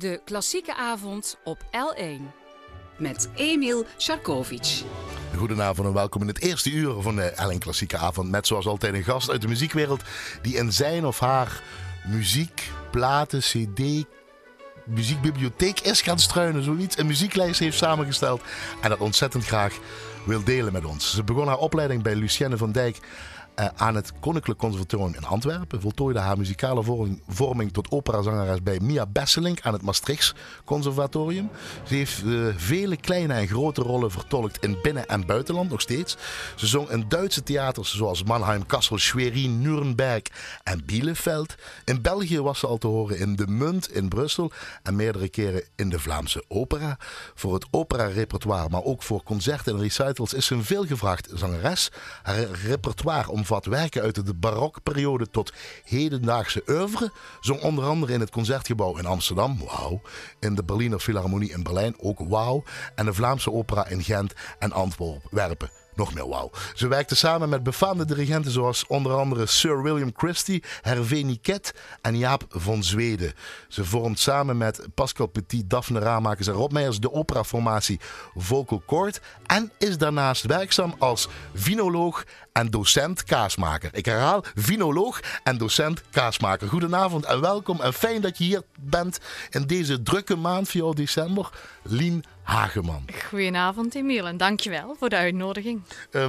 De klassieke avond op L1. Met Emil Sharkovic. Goedenavond en welkom in het eerste uur van de L1 Klassieke Avond. Met zoals altijd een gast uit de muziekwereld die in zijn of haar muziek, platen, cd, muziekbibliotheek is gaan struinen. Zoiets, een muzieklijst heeft samengesteld en dat ontzettend graag wil delen met ons. Ze begon haar opleiding bij Lucienne van Dijk aan het Koninklijk Conservatorium in Antwerpen. Voltooide haar muzikale vorming tot operazangeres bij Mia Besselink aan het Maastrichts Conservatorium. Ze heeft vele kleine en grote rollen vertolkt in binnen- en buitenland, nog steeds. Ze zong in Duitse theaters zoals Mannheim, Kassel, Schwerin, Nuremberg en Bielefeld. In België was ze al te horen in De Munt in Brussel en meerdere keren in de Vlaamse opera. Voor het opera-repertoire, maar ook voor concerten en recitals is ze een veelgevraagd zangeres. Haar repertoire omvat werken uit de barokperiode tot hedendaagse oeuvre. Zong onder andere in het Concertgebouw in Amsterdam, wauw. In de Berliner Philharmonie in Berlijn, ook wauw. En de Vlaamse opera in Gent en Antwerpen, nog meer wauw. Ze werkte samen met befaamde dirigenten zoals onder andere Sir William Christie, Hervé Niket en Jaap van Zweden. Ze vormt samen met Pascal Petit, Daphne Raamakers en Rob Meijers de operaformatie Vocal Chord en is daarnaast werkzaam als vinoloog en docent kaasmaker. Ik herhaal, vinoloog en docent kaasmaker. Goedenavond en welkom en fijn dat je hier bent in deze drukke maand voor jou december. Lien Hageman. Goedenavond Emiel en dankjewel voor de uitnodiging.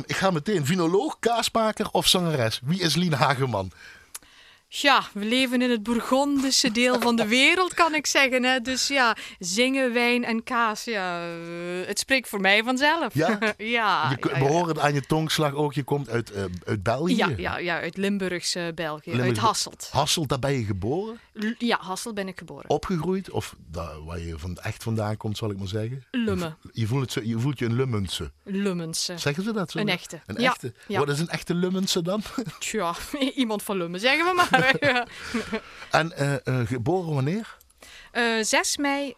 Ik ga meteen, vinoloog, kaasmaker of zangeres? Wie is Lien Hageman? Ja, we leven in het Bourgondische deel van de wereld, kan ik zeggen. Hè? Dus ja, zingen, wijn en kaas, ja, het spreekt voor mij vanzelf. Ja? Ja, we horen het aan je tongslag ook, je komt uit België. Ja, uit Limburgse België, uit Hasselt. Hasselt, daar ben je geboren? Ja, Hasselt ben ik geboren. Opgegroeid? Of waar je echt vandaan komt, zal ik maar zeggen? Lummen. Je voelt je een Lummense? Lummense. Zeggen ze dat zo? Een echte. Een echte. Ja. Wat is een echte Lummense dan? Tja, iemand van Lummen, zeggen we maar. Ja. En geboren wanneer? 6 mei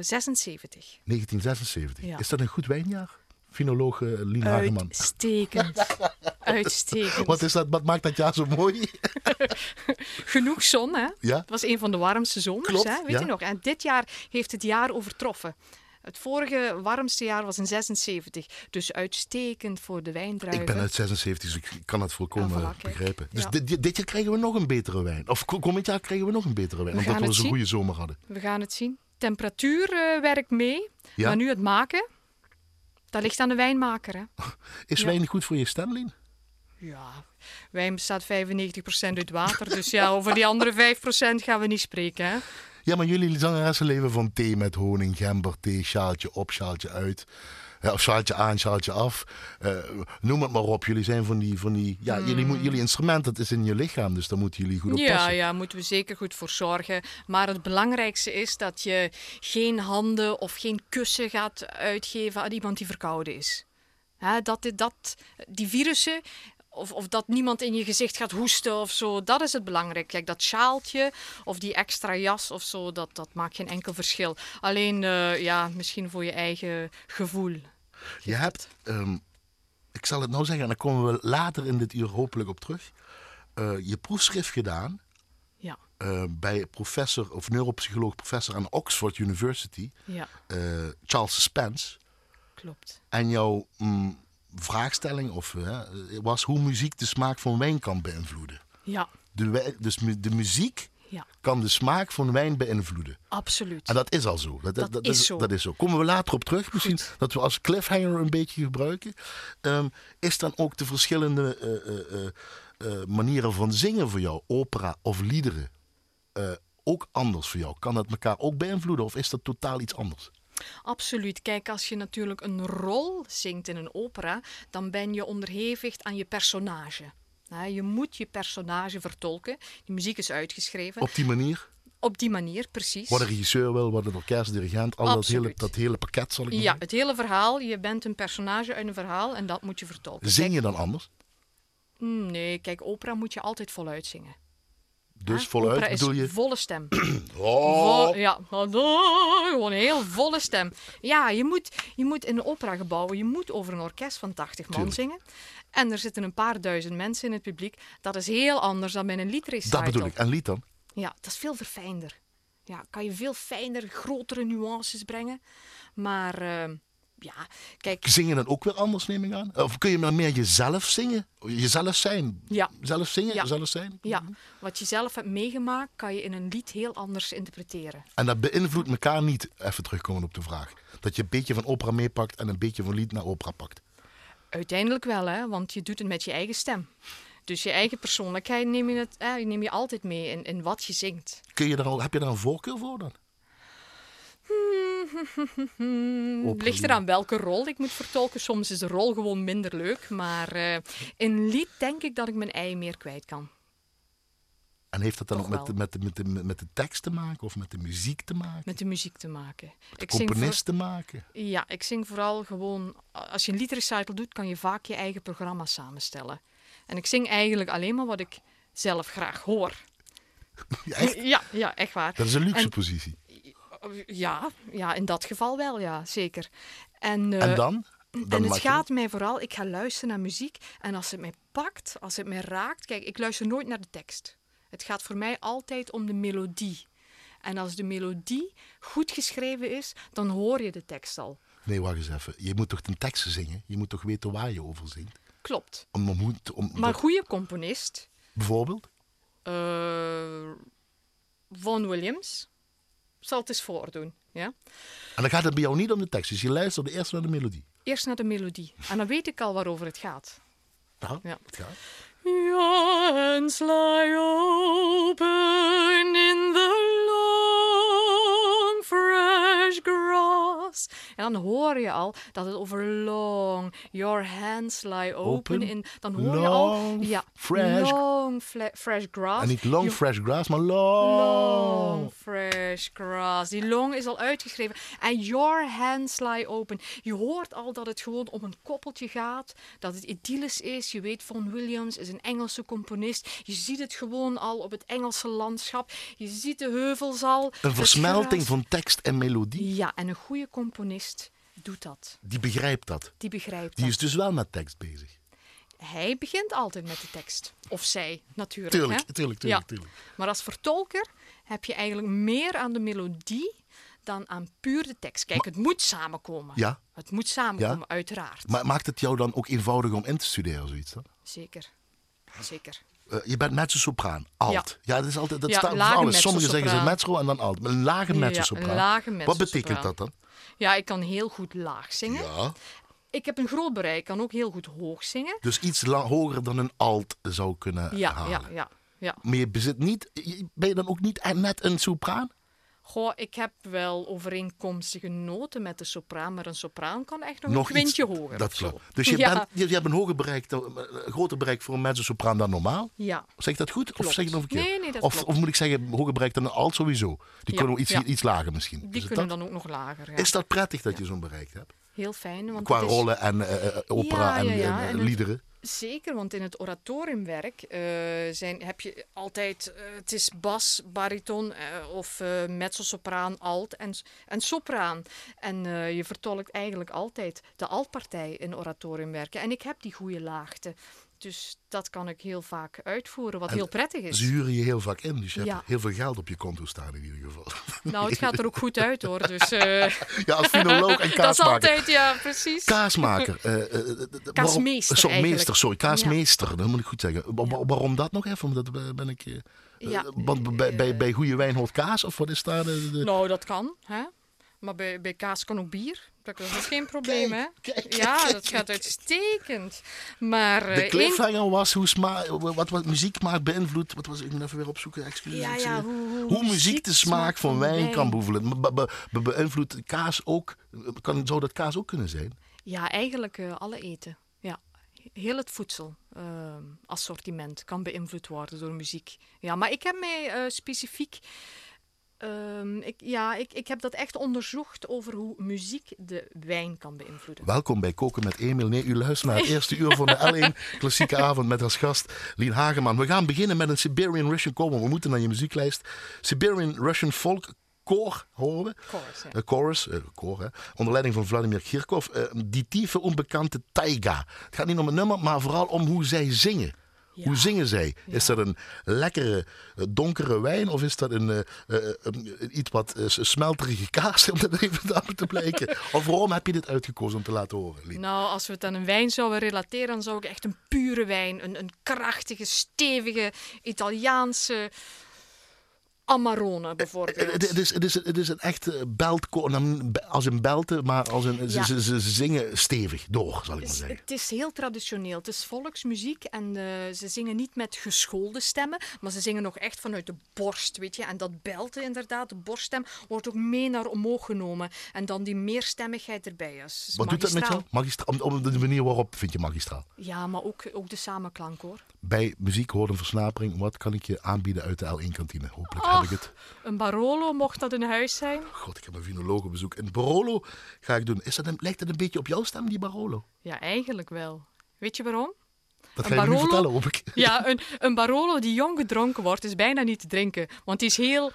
76. 1976. Ja. Is dat een goed wijnjaar? Vinoloog Lien Hageman. Uitstekend. Uitstekend. Wat maakt dat jaar zo mooi? Genoeg zon, hè? Ja? Het was een van de warmste zomers. Klopt, hè? Weet je nog? En dit jaar heeft het jaar overtroffen. Het vorige warmste jaar was in 76. Dus uitstekend voor de wijndruiven. Ik ben uit 76, dus ik kan het volkomen begrijpen. Dus dit jaar krijgen we nog een betere wijn. Of komend jaar krijgen we nog een betere wijn. Omdat we zo'n goede zomer hadden. We gaan het zien. Temperatuur werkt mee. Ja. Maar nu het maken, dat ligt aan de wijnmaker. Hè? Is wijn goed voor je stem, Lien? Ja, wijn bestaat 95% uit water. Dus ja, over die andere 5% gaan we niet spreken, hè? Ja, maar jullie zangeressen leven van thee met honing, gemberthee, sjaaltje op, sjaaltje uit. Of sjaaltje aan, sjaaltje af. Noem het maar op. Jullie zijn van die jullie instrument, dat is in je lichaam. Dus daar moeten jullie goed op passen. Ja, moeten we zeker goed voor zorgen. Maar het belangrijkste is dat je geen handen of geen kussen gaat uitgeven aan iemand die verkouden is. Hè, die virussen... Of dat niemand in je gezicht gaat hoesten of zo. Dat is het belangrijk. Kijk, dat sjaaltje of die extra jas of zo, dat maakt geen enkel verschil. Alleen, misschien voor je eigen gevoel. Je hebt, ik zal het nou zeggen, en daar komen we later in dit uur hopelijk op terug. Je proefschrift gedaan bij professor of neuropsycholoog professor aan Oxford University. Ja. Charles Spence. Klopt. En jouw... vraagstelling was hoe muziek de smaak van wijn kan beïnvloeden. Ja. Dus de muziek kan de smaak van wijn beïnvloeden. Absoluut. En dat is al zo. Dat is zo. Komen we later op terug. Misschien dat we als cliffhanger een beetje gebruiken. Is dan ook de verschillende manieren van zingen voor jou, opera of liederen, ook anders voor jou? Kan dat elkaar ook beïnvloeden of is dat totaal iets anders? Absoluut. Kijk, als je natuurlijk een rol zingt in een opera, dan ben je onderhevig aan je personage. Je moet je personage vertolken. Die muziek is uitgeschreven. Op die manier? Op die manier, precies. Wat een regisseur wil, wat een orkestdirigent, al dat hele pakket zal ik noemen. Ja, het hele verhaal. Je bent een personage uit een verhaal en dat moet je vertolken. Zing je dan anders? Nee, kijk, opera moet je altijd voluit zingen. Dus voluit opera bedoel je? Volle stem. Gewoon een heel volle stem. Ja, je moet in een operagebouw, je moet over een orkest van 80 man zingen. En er zitten een paar duizend mensen in het publiek. Dat is heel anders dan bij een liedrecital. Dat bedoel ik. En lied dan? Ja, dat is veel verfijnder. Ja, kan je veel fijner, grotere nuances brengen. Maar ja, kijk... Zingen dan ook weer anders, neem ik aan? Of kun je maar meer jezelf zingen? Jezelf zijn? Ja. Zelf zingen, ja. Zelf zijn? Ja, wat je zelf hebt meegemaakt, kan je in een lied heel anders interpreteren. En dat beïnvloedt elkaar niet, even terugkomen op de vraag. Dat je een beetje van opera meepakt en een beetje van lied naar opera pakt. Uiteindelijk wel, hè? Want je doet het met je eigen stem. Dus je eigen persoonlijkheid neem je altijd mee in wat je zingt. Heb je daar een voorkeur voor dan? Het ligt eraan welke rol ik moet vertolken. Soms is de rol gewoon minder leuk. Maar in lied denk ik dat ik mijn ei meer kwijt kan. En heeft dat dan ook met de tekst te maken of met de muziek te maken? Met de muziek te maken. Met de componist te maken? Ja, ik zing vooral gewoon... Als je een liedrecital doet, kan je vaak je eigen programma samenstellen. En ik zing eigenlijk alleen maar wat ik zelf graag hoor. Echt? Ja, echt waar. Dat is een luxe positie. Ja, in dat geval wel, ja, zeker. En dan? En het gaat mij vooral, ik ga luisteren naar muziek. En als het mij pakt, als het mij raakt... Kijk, ik luister nooit naar de tekst. Het gaat voor mij altijd om de melodie. En als de melodie goed geschreven is, dan hoor je de tekst al. Nee, wacht eens even. Je moet toch de teksten zingen? Je moet toch weten waar je over zingt? Klopt. Maar goede componist. Bijvoorbeeld? Vaughan Williams. Zal het eens voordoen. Ja? En dan gaat het bij jou niet om de tekst. Dus je luistert eerst naar de melodie. Eerst naar de melodie. En dan weet ik al waarover het gaat. Nou, ja. Het gaat. Your hands lie open in the long fresh grass. En dan hoor je al dat het over long, your hands lie open in... Dan hoor je al... Ja, fresh, long, fresh grass. En niet long, fresh grass, maar long. Long, fresh grass. Die long is al uitgeschreven. En your hands lie open. Je hoort al dat het gewoon om een koppeltje gaat. Dat het idyllisch is. Je weet, Vaughan Williams is een Engelse componist. Je ziet het gewoon al op het Engelse landschap. Je ziet de heuvels al. Een versmelting van tekst en melodie. Ja, en een goede componist doet dat. Die begrijpt dat. Die is dus wel met tekst bezig. Hij begint altijd met de tekst. Of zij, natuurlijk. Tuurlijk. Maar als vertolker heb je eigenlijk meer aan de melodie dan aan puur de tekst. Kijk, het moet samenkomen. Ja. Het moet samenkomen, ja. Uiteraard. Maar maakt het jou dan ook eenvoudig om in te studeren, zoiets? Hè? Zeker. Je bent mezzo-sopraan, alt. Ja, dat is altijd, dat staat voor alles. Sommigen zeggen ze mezzo en dan alt. Maar een lage mezzo-sopraan. Wat betekent dat dan? Ja, ik kan heel goed laag zingen. Ja. Ik heb een groot bereik. Ik kan ook heel goed hoog zingen. Dus iets hoger dan een alt zou kunnen halen. Ja. Maar je bezit niet... Ben je dan ook niet net een sopraan? Goh, ik heb wel overeenkomstige noten met de sopraan, maar een sopraan kan echt nog een kwintje hoger. Dat klopt. Dus je hebt een hoger bereik, een groter bereik voor een mezzo-sopraan dan normaal? Ja. Zeg ik dat goed? Klopt. Of zeg ik dat verkeerd? Nee, dat klopt. Of moet ik zeggen, hoger bereik dan een alt sowieso? Die kunnen iets lager misschien. Die kunnen dan ook nog lager, ja. Is dat prettig dat je zo'n bereik hebt? Heel fijn. Want qua rollen en opera en liederen? Zeker, want in het oratoriumwerk heb je altijd... het is bas, bariton of mezzo-sopraan, alt en sopraan. En je vertolkt eigenlijk altijd de altpartij in oratoriumwerken. En ik heb die goede laagte. Dus dat kan ik heel vaak uitvoeren, wat heel prettig is. Ze huren je heel vaak in, dus je hebt heel veel geld op je konto staan in ieder geval. Nou, het gaat er ook goed uit, hoor. Dus, Ja, als filoloog en kaasmaker. Dat is altijd, ja, precies. Kaasmaker. Kaasmeester Kaasmeester, dat moet ik goed zeggen. Waarom dat nog even? Dat ben ik... want bij goede wijn hoort kaas, of wat is daar? Nou, dat kan, hè. Maar bij kaas kan ook bier. Dat is geen probleem, hè? Ja, dat gaat uitstekend. Maar, de cliffhanger was wat muziek maakt beïnvloedt. Wat was ik even weer opzoeken? Hoe muziek de smaak van wijn kan beïnvloeden. Beïnvloedt kaas ook? Zou dat kaas ook kunnen zijn? Ja, eigenlijk alle eten. Ja. Heel het voedselassortiment kan beïnvloed worden door muziek. Ja, maar ik heb mij specifiek... Ik heb dat echt onderzocht over hoe muziek de wijn kan beïnvloeden. Welkom bij Koken met Emil. Nee, u luistert naar het eerste uur van de L1 Klassieke Avond met als gast Lien Hageman. We gaan beginnen met een Siberian Russian Chorus. We moeten naar je muzieklijst. Siberian Russian Folk Chorus horen we. Chorus, onder leiding van Vladimir Kirchhoff. Die tiefe onbekannte Taiga. Het gaat niet om het nummer, maar vooral om hoe zij zingen. Ja. Hoe zingen zij? Ja. Is dat een lekkere, donkere wijn? Of is dat een iets wat smelterige kaas, om dat even te blijken? Of waarom heb je dit uitgekozen om te laten horen, Lien? Nou, als we het aan een wijn zouden relateren, dan zou ik echt een pure wijn. Een krachtige, stevige, Italiaanse Amarone bijvoorbeeld. Het is een echte beltkoning, als een belte, maar als een, ja. ze zingen stevig door, zal ik maar zeggen. Het is heel traditioneel. Het is volksmuziek en ze zingen niet met geschoolde stemmen, maar ze zingen nog echt vanuit de borst, weet je. En dat belte inderdaad, de borststem, wordt ook mee naar omhoog genomen. En dan die meerstemmigheid erbij is. Wat magistraal. Doet dat met jou? Magistraal, op de manier waarop vind je magistraal? Ja, maar ook de samenklank, hoor. Bij muziek hoort een versnapering. Wat kan ik je aanbieden uit de L1-kantine? Hopelijk. Oh. Een Barolo, mocht dat in huis zijn? God, ik heb een vinoloog op bezoek. Een Barolo ga ik doen. Lijkt dat een beetje op jouw stem, die Barolo? Ja, eigenlijk wel. Weet je waarom? Dat ga je me nu vertellen, hoop ik. Ja, een Barolo die jong gedronken wordt, is bijna niet te drinken. Want die is heel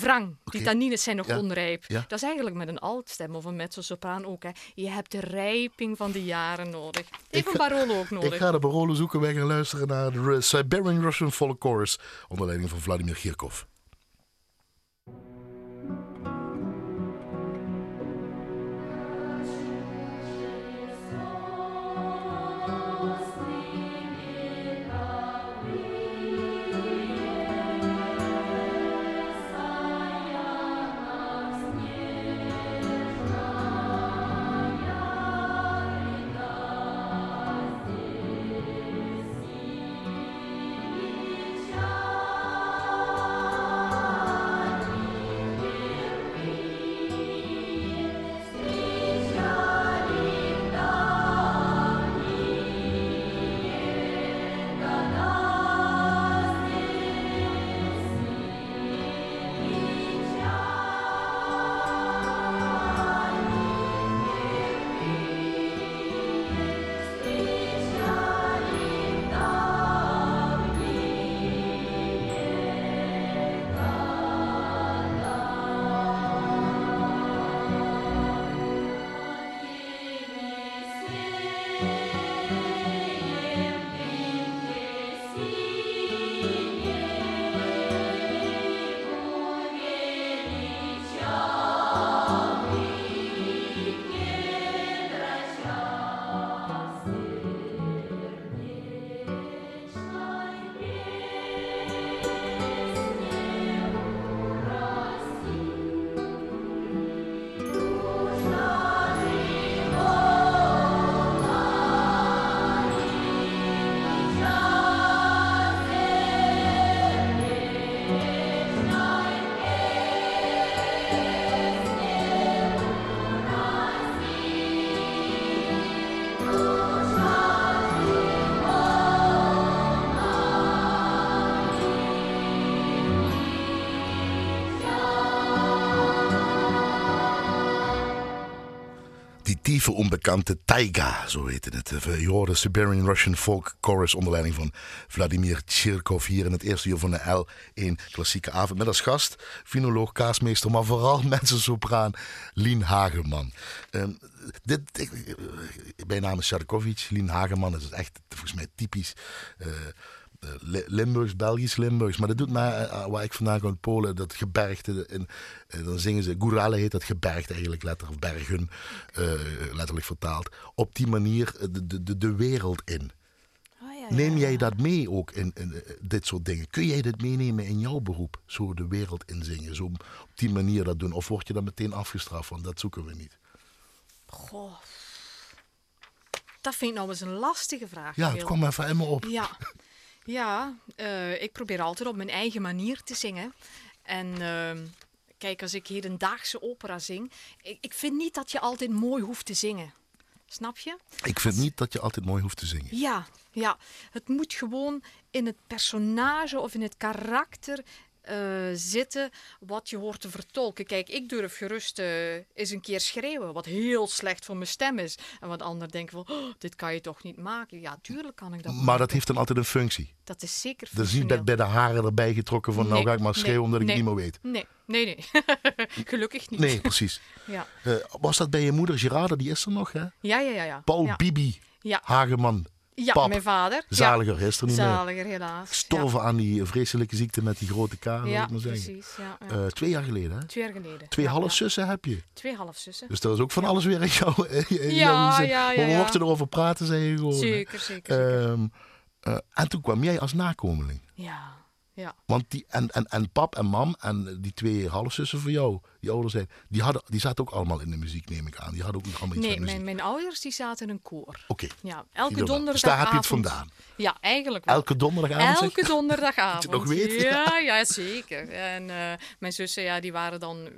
wrang. Okay. Die tannines zijn nog onrijp. Ja. Dat is eigenlijk met een altstem of een mezzosopraan ook. Hè. Je hebt de rijping van de jaren nodig. Even een Barolo ook nodig. Ik ga de Barolo zoeken. Wij gaan luisteren naar de Siberian Russian Folk Chorus onder leiding van Vladimir Kirchhoff. Onbekante Taiga, zo heette het. Je hoort de Siberian Russian Folk Chorus onder leiding van Vladimir Kirchhoff hier in het eerste uur van de L1 Klassieke Avond. Met als gast, vinoloog, kaasmeester, maar vooral mezzosopraan Lien Hageman. Mijn naam is Sharkovic. Lien Hageman is echt volgens mij typisch Limburgs, Belgisch Limburgs. Maar dat doet mij, waar ik vandaan kom, Polen, dat gebergte. Dan zingen ze, Gurale heet dat gebergte eigenlijk letterlijk, of bergen, letterlijk vertaald. Op die manier de wereld in. Oh, ja, neem jij dat mee ook in dit soort dingen? Kun jij dit meenemen in jouw beroep? Zo de wereld inzingen, zo op die manier dat doen. Of word je dan meteen afgestraft, want dat zoeken we niet. Goh. Dat vind ik nou eens een lastige vraag. Ja, het kwam even in me op. Ja. Ja, ik probeer altijd op mijn eigen manier te zingen. En kijk, als ik hedendaagse opera zing... Ik vind niet dat je altijd mooi hoeft te zingen. Snap je? Ik vind niet dat je altijd mooi hoeft te zingen. Ja, ja. Het moet gewoon in het personage of in het karakter zitten wat je hoort te vertolken. Kijk, ik durf gerust eens een keer schreeuwen, wat heel slecht voor mijn stem is. En wat anderen denken van, oh, dit kan je toch niet maken? Ja, tuurlijk kan ik dat maken. Maar dat heeft dan altijd een functie. Dat is zeker functioneel. Dus niet dat bij de haren erbij getrokken van, nou ga ik maar schreeuwen omdat ik niet meer weet. Nee. Gelukkig niet. Nee, precies. Ja. Was dat bij je moeder Gerarda? Die is er nog, hè? Ja. Paul Bibi Hageman. Ja, pap, mijn vader. Zaliger, ja. Is er niet meer. Zaliger, helaas. Gestorven aan die vreselijke ziekte met die grote K, wil ik maar zeggen. Precies, ja. 2 jaar geleden, hè? 2 jaar geleden. 2 halfzussen heb je. 2 halfzussen. Dus dat is ook van alles weer in jou. Maar we mochten erover praten, zei je gewoon. Zeker. En toen kwam jij als nakomeling. Ja. Want die, en pap en mam en die 2 halfzussen voor jou, die ouder zijn, die zaten ook allemaal in de muziek, neem ik aan. Die hadden ook nog allemaal iets met muziek. Mijn ouders die zaten in een koor. Oké. Ja, elke donderdagavond. Dus daar heb je het vandaan. Ja, eigenlijk wel. Elke donderdagavond? Elke donderdagavond. Dat je nog weet? Ja, zeker. En mijn zussen, die waren dan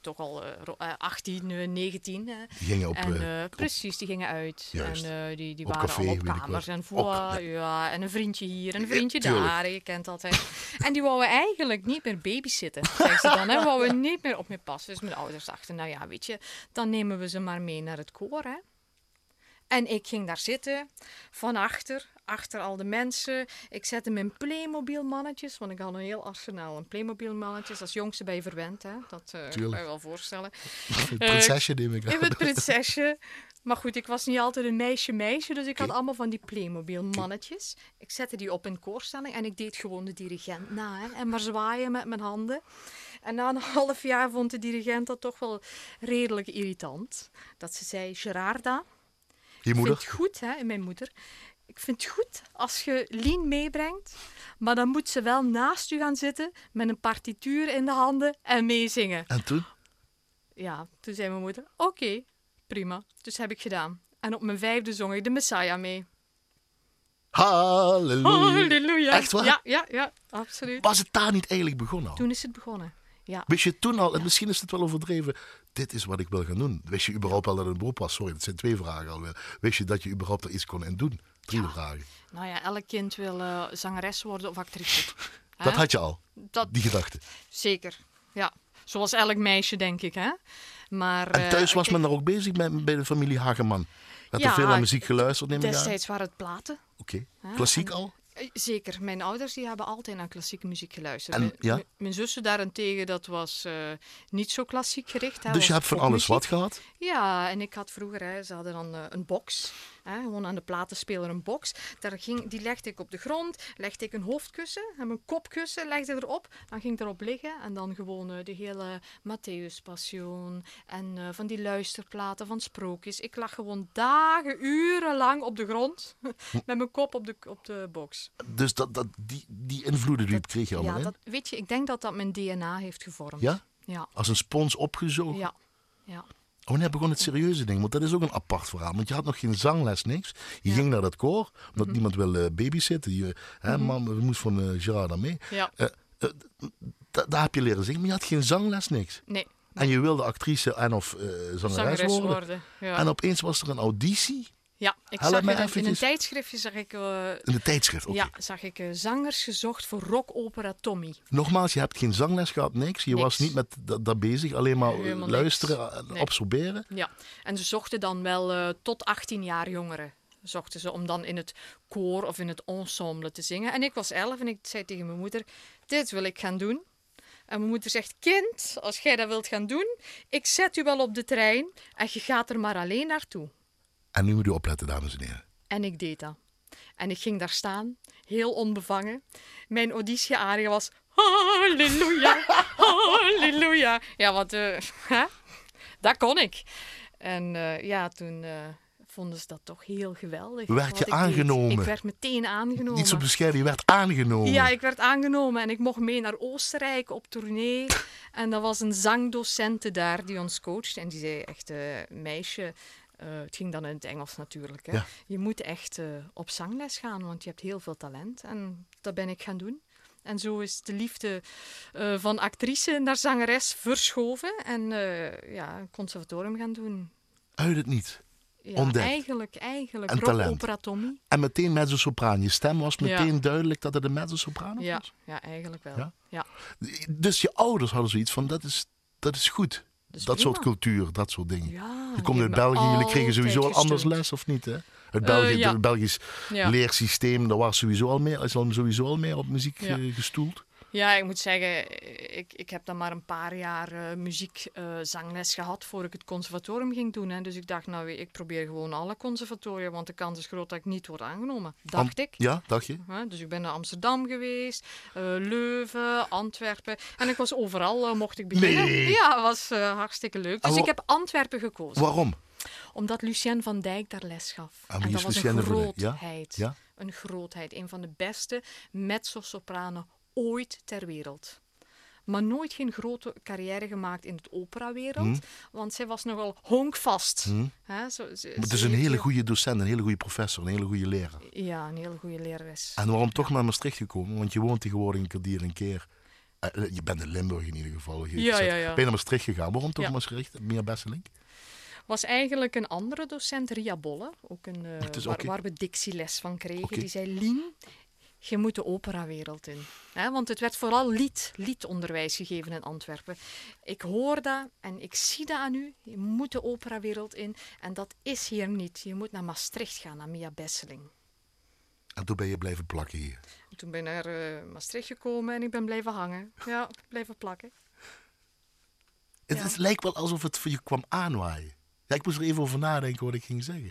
toch al 18, 19. Die gingen op... precies, die gingen uit. Juist. En die waren café, al op kamers en en een vriendje hier en een vriendje daar. Je kent dat, hè. En die wouden eigenlijk niet meer babysitten, zei ze dan. Hè. Wouden niet meer op me passen. Dus mijn ouders dachten, nou ja, weet je, dan nemen we ze maar mee naar het koor, hè. En ik ging daar zitten, van achter al de mensen. Ik zette mijn Playmobil-mannetjes, want ik had een heel arsenaal aan Playmobil-mannetjes. Als jongste ben je verwend, hè. Dat kan je wel voorstellen. Het prinsesje neem ik aan. Het prinsesje. Maar goed, ik was niet altijd een meisje, dus ik had allemaal van die Playmobil-mannetjes. Ik zette die op in koorstelling en ik deed gewoon de dirigent na, hè. En maar zwaaien met mijn handen. En na een half jaar vond de dirigent dat toch wel redelijk irritant. Dat ze zei, Gerarda... Je moeder? Ik vind het goed, hè, mijn moeder. Ik vind het goed als je Lien meebrengt, maar dan moet ze wel naast u gaan zitten met een partituur in de handen en meezingen. En toen? Ja, toen zei mijn moeder, oké, prima. Dus heb ik gedaan. En op mijn 5e zong ik de Messiah mee. Halleluja. Echt waar? Ja, absoluut. Was het daar niet eigenlijk begonnen al? Toen is het begonnen. Ja. Wist je toen al, en misschien is het wel overdreven, dit is wat ik wil gaan doen. Wist je überhaupt al dat het een beroep was? Sorry, dat zijn 2 vragen alweer. Wist je dat je überhaupt er iets kon in doen? 3 vragen. Nou ja, elk kind wil zangeres worden of actrice. Dat had je al, die gedachte? Zeker, ja. Zoals elk meisje, denk ik. Hè? Maar, en thuis was men daar ook bezig bij de familie Hageman? Had er veel naar muziek geluisterd, neem ik aan? Destijds waren het platen. Oké. Klassiek al? Zeker. Mijn ouders die hebben altijd naar klassieke muziek geluisterd. En, mijn zussen daarentegen, dat was niet zo klassiek gericht. Dus je hebt van alles wat gehad? Ja, en ik had vroeger, ze hadden dan een box. Gewoon aan de platenspeler een box. Die legde ik op de grond, legde ik een hoofdkussen en mijn kopkussen legde erop. Dan ging ik erop liggen en dan gewoon de hele Matthäus Passie en van die luisterplaten van sprookjes. Ik lag gewoon urenlang op de grond met mijn kop op de box. Dus die invloeden die kreeg je allemaal in? Weet je, ik denk dat mijn DNA heeft gevormd. Ja? Als een spons opgezogen? Ja. Wanneer begon het serieuze ding? Want dat is ook een apart verhaal. Want je had nog geen zangles, niks. Je ging naar dat koor, omdat niemand wilde babysitten. Man moest van Gerarda mee. Ja. Daar heb je leren zingen, maar je had geen zangles, niks. Nee. En je wilde actrice en of zangeres worden. Ja. En opeens was er een auditie. Ja, ik zag in een tijdschriftje zag ik... in de tijdschrift, oké. Ja, zag ik zangers gezocht voor rockopera Tommy. Nogmaals, je hebt geen zangles gehad, niks. Je was niet met dat bezig, alleen maar luisteren, absorberen. Ja, en ze zochten dan wel tot 18 jaar jongeren. Zochten ze om dan in het koor of in het ensemble te zingen. En ik was 11 en ik zei tegen mijn moeder, dit wil ik gaan doen. En mijn moeder zegt, kind, als jij dat wilt gaan doen, ik zet u wel op de trein en je gaat er maar alleen naartoe. En nu moet u opletten, dames en heren. En ik deed dat. En ik ging daar staan, heel onbevangen. Mijn auditie-aria was... Halleluja, halleluja. Ja, want... dat kon ik. En toen... vonden ze dat toch heel geweldig. Werd je aangenomen? Ik werd meteen aangenomen. Niet zo bescheiden, je werd aangenomen. Ja, ik werd aangenomen en ik mocht mee naar Oostenrijk op tournee. En er was een zangdocente daar die ons coachte. En die zei echt, meisje... het ging dan in het Engels natuurlijk. Hè? Ja. Je moet echt op zangles gaan, want je hebt heel veel talent. En dat ben ik gaan doen. En zo is de liefde van actrice naar zangeres verschoven. En een conservatorium gaan doen. Uit het niet. Ja, ontdekt. Eigenlijk. En rockopera Tommy. En meteen mezzo-sopraan. Je stem was meteen duidelijk dat het een mezzo-sopraan was? Ja, eigenlijk wel. Ja? Dus je ouders hadden zoiets van, dat is goed. Dat soort cultuur, dat soort dingen. Ja, je komt uit België, jullie kregen sowieso al anders les, of niet? Hè? Het Belgisch leersysteem, daar was sowieso al meer op muziek gestoeld. Ja, ik moet zeggen, ik heb dan maar een paar jaar muziekzangles gehad voor ik het conservatorium ging doen. Hè. Dus ik dacht, nou, ik probeer gewoon alle conservatoria, want de kans is groot dat ik niet word aangenomen. Dacht ik. Ja, dacht je? Dus ik ben naar Amsterdam geweest, Leuven, Antwerpen. En ik was overal, mocht ik beginnen. Nee. Ja, het was hartstikke leuk. Dus ik heb Antwerpen gekozen. Waarom? Omdat Lucienne van Dijk daar les gaf. En dat was Lucienne een grootheid. Ja? Ja? Een grootheid. Een van de beste mezzo-sopranen ooit ter wereld. Maar nooit geen grote carrière gemaakt in het operawereld. Want zij was nogal honkvast. Het is een hele goede docent, een hele goede professor, een hele goede leraar. Ja, een hele goede lerares. En waarom toch naar Maastricht gekomen? Want je woont tegenwoordig in Kadier een keer. Je bent in Limburg in ieder geval. Ja. Ben je naar Maastricht gegaan? Waarom toch naar Maastricht? Mia Besselink? Was eigenlijk een andere docent, Ria Bolle. Ook een, waar we dixieles van kregen. Okay. Die zei, Lien, je moet de operawereld in. Want het werd vooral liedonderwijs gegeven in Antwerpen. Ik hoor dat en ik zie dat aan u. Je moet de operawereld in. En dat is hier niet. Je moet naar Maastricht gaan, naar Mia Besselink. En toen ben je blijven plakken hier? En toen ben ik naar Maastricht gekomen en ik ben blijven hangen. Ja, blijven plakken. Het lijkt wel alsof het voor je kwam aanwaaien. Ja, ik moest er even over nadenken wat ik ging zeggen.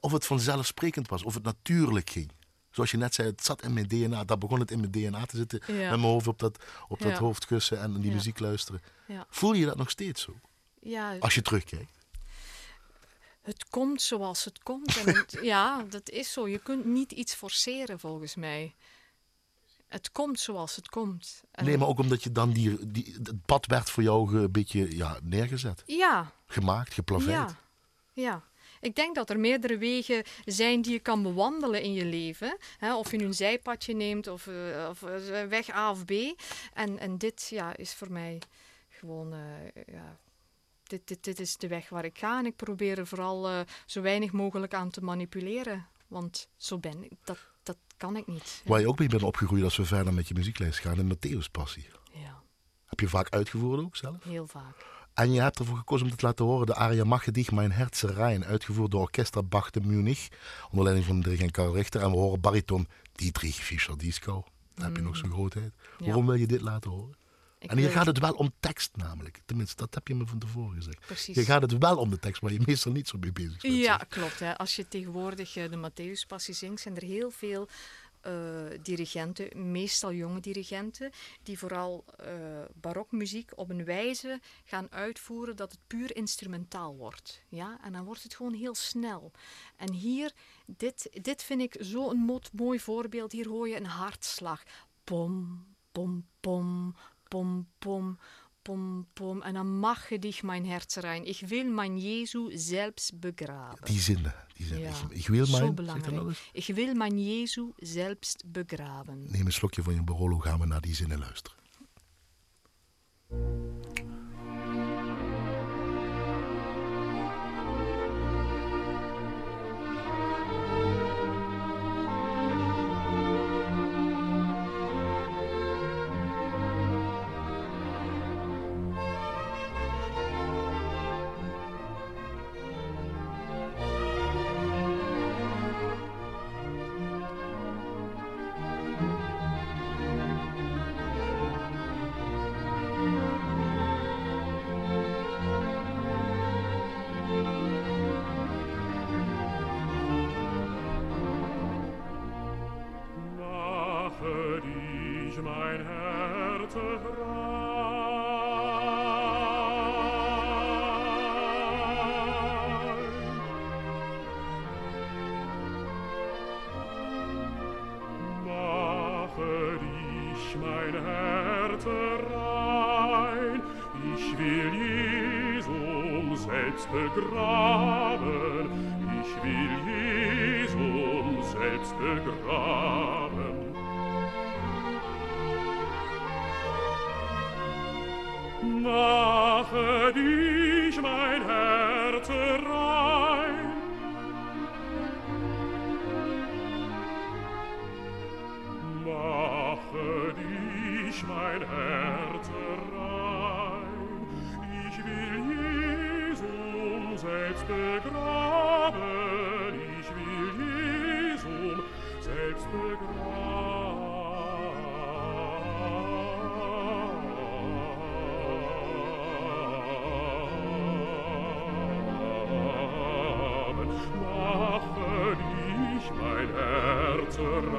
Of het vanzelfsprekend was, of het natuurlijk ging. Zoals je net zei, het zat in mijn DNA. Daar begon het in mijn DNA te zitten. Ja. Met mijn hoofd op dat hoofdkussen en die muziek luisteren. Ja. Voel je dat nog steeds zo? Ja. Als je terugkijkt. Het komt zoals het komt. En dat is zo. Je kunt niet iets forceren volgens mij. Het komt zoals het komt. En nee, maar ook omdat je dan het pad werd voor jou een beetje neergezet. Ja. Gemaakt, geplaveid. Ja. Ik denk dat er meerdere wegen zijn die je kan bewandelen in je leven. Of je nu een zijpadje neemt of weg A of B. En dit is voor mij gewoon... Dit is de weg waar ik ga. En ik probeer er vooral zo weinig mogelijk aan te manipuleren. Want zo ben ik. Dat kan ik niet. Waar je ook mee bent opgegroeid als we verder met je muzieklijst gaan. De Matthäus Passie. Ja. Heb je vaak uitgevoerd ook zelf? Heel vaak. En je hebt ervoor gekozen om te laten horen de aria Mache dich mein Herz rein, uitgevoerd door Orchestra Bach te Munich, onder leiding van dirigent Karl Richter. En we horen bariton Dietrich Fischer-Dieskau. Dan heb je nog zo'n grootheid. Ja. Waarom wil je dit laten horen? Gaat het wel om tekst namelijk. Tenminste, dat heb je me van tevoren gezegd. Precies. Je gaat het wel om de tekst, maar je meestal niet zo mee bezig bent. Ja, klopt. Hè. Als je tegenwoordig de Matthäus Passie zingt, zijn er heel veel... dirigenten, meestal jonge dirigenten, die vooral barokmuziek op een wijze gaan uitvoeren dat het puur instrumentaal wordt. Ja? En dan wordt het gewoon heel snel. En hier, dit vind ik zo'n mooi voorbeeld. Hier hoor je een hartslag. Pom, pom, pom, pom, pom, pom, pom. En dan mag je dich mijn Herz rein. Ik wil mijn Jezus zelfs begraven. Die zinnen. Ik wil mijn Jezus zelfs begraven. Neem een slokje van je Barolo, gaan we naar die zinnen luisteren. Begraben.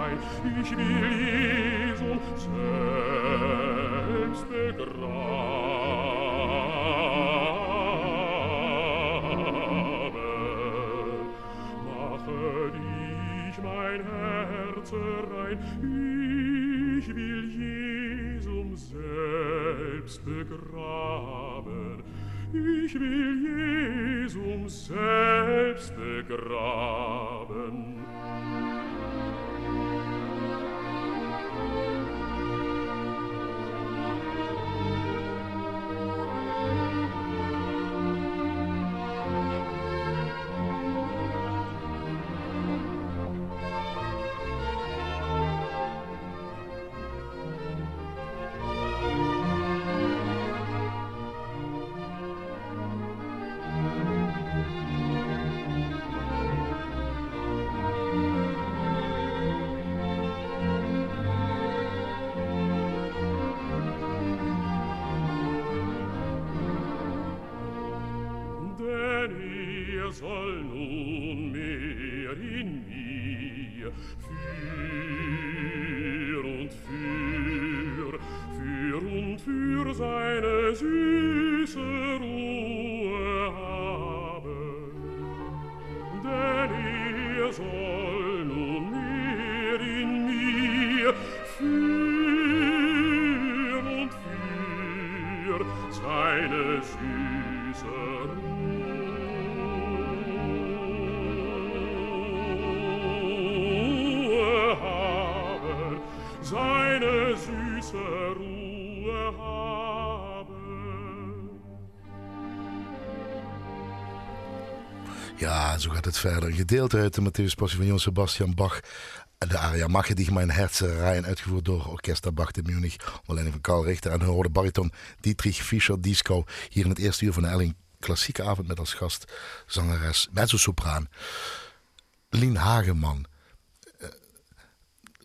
sein, ich will Jesu selbst begraben. Mache dich mein Herz rein, ich will Jesu selbst begraben. Ich will Jesum selbst begraben. Ja, zo gaat het verder. Een gedeelte uit de Matthäus Passie van Johann Sebastian Bach. De aria Mache dich mein Herz rein, uitgevoerd door Orchester Bach te Munich. Onder leiding van Karl Richter. En hoorde bariton Dietrich Fischer-Dieskau. Hier in het eerste uur van de Elling Klassieke Avond met als gast zangeres, mezzosopraan Lien Hageman.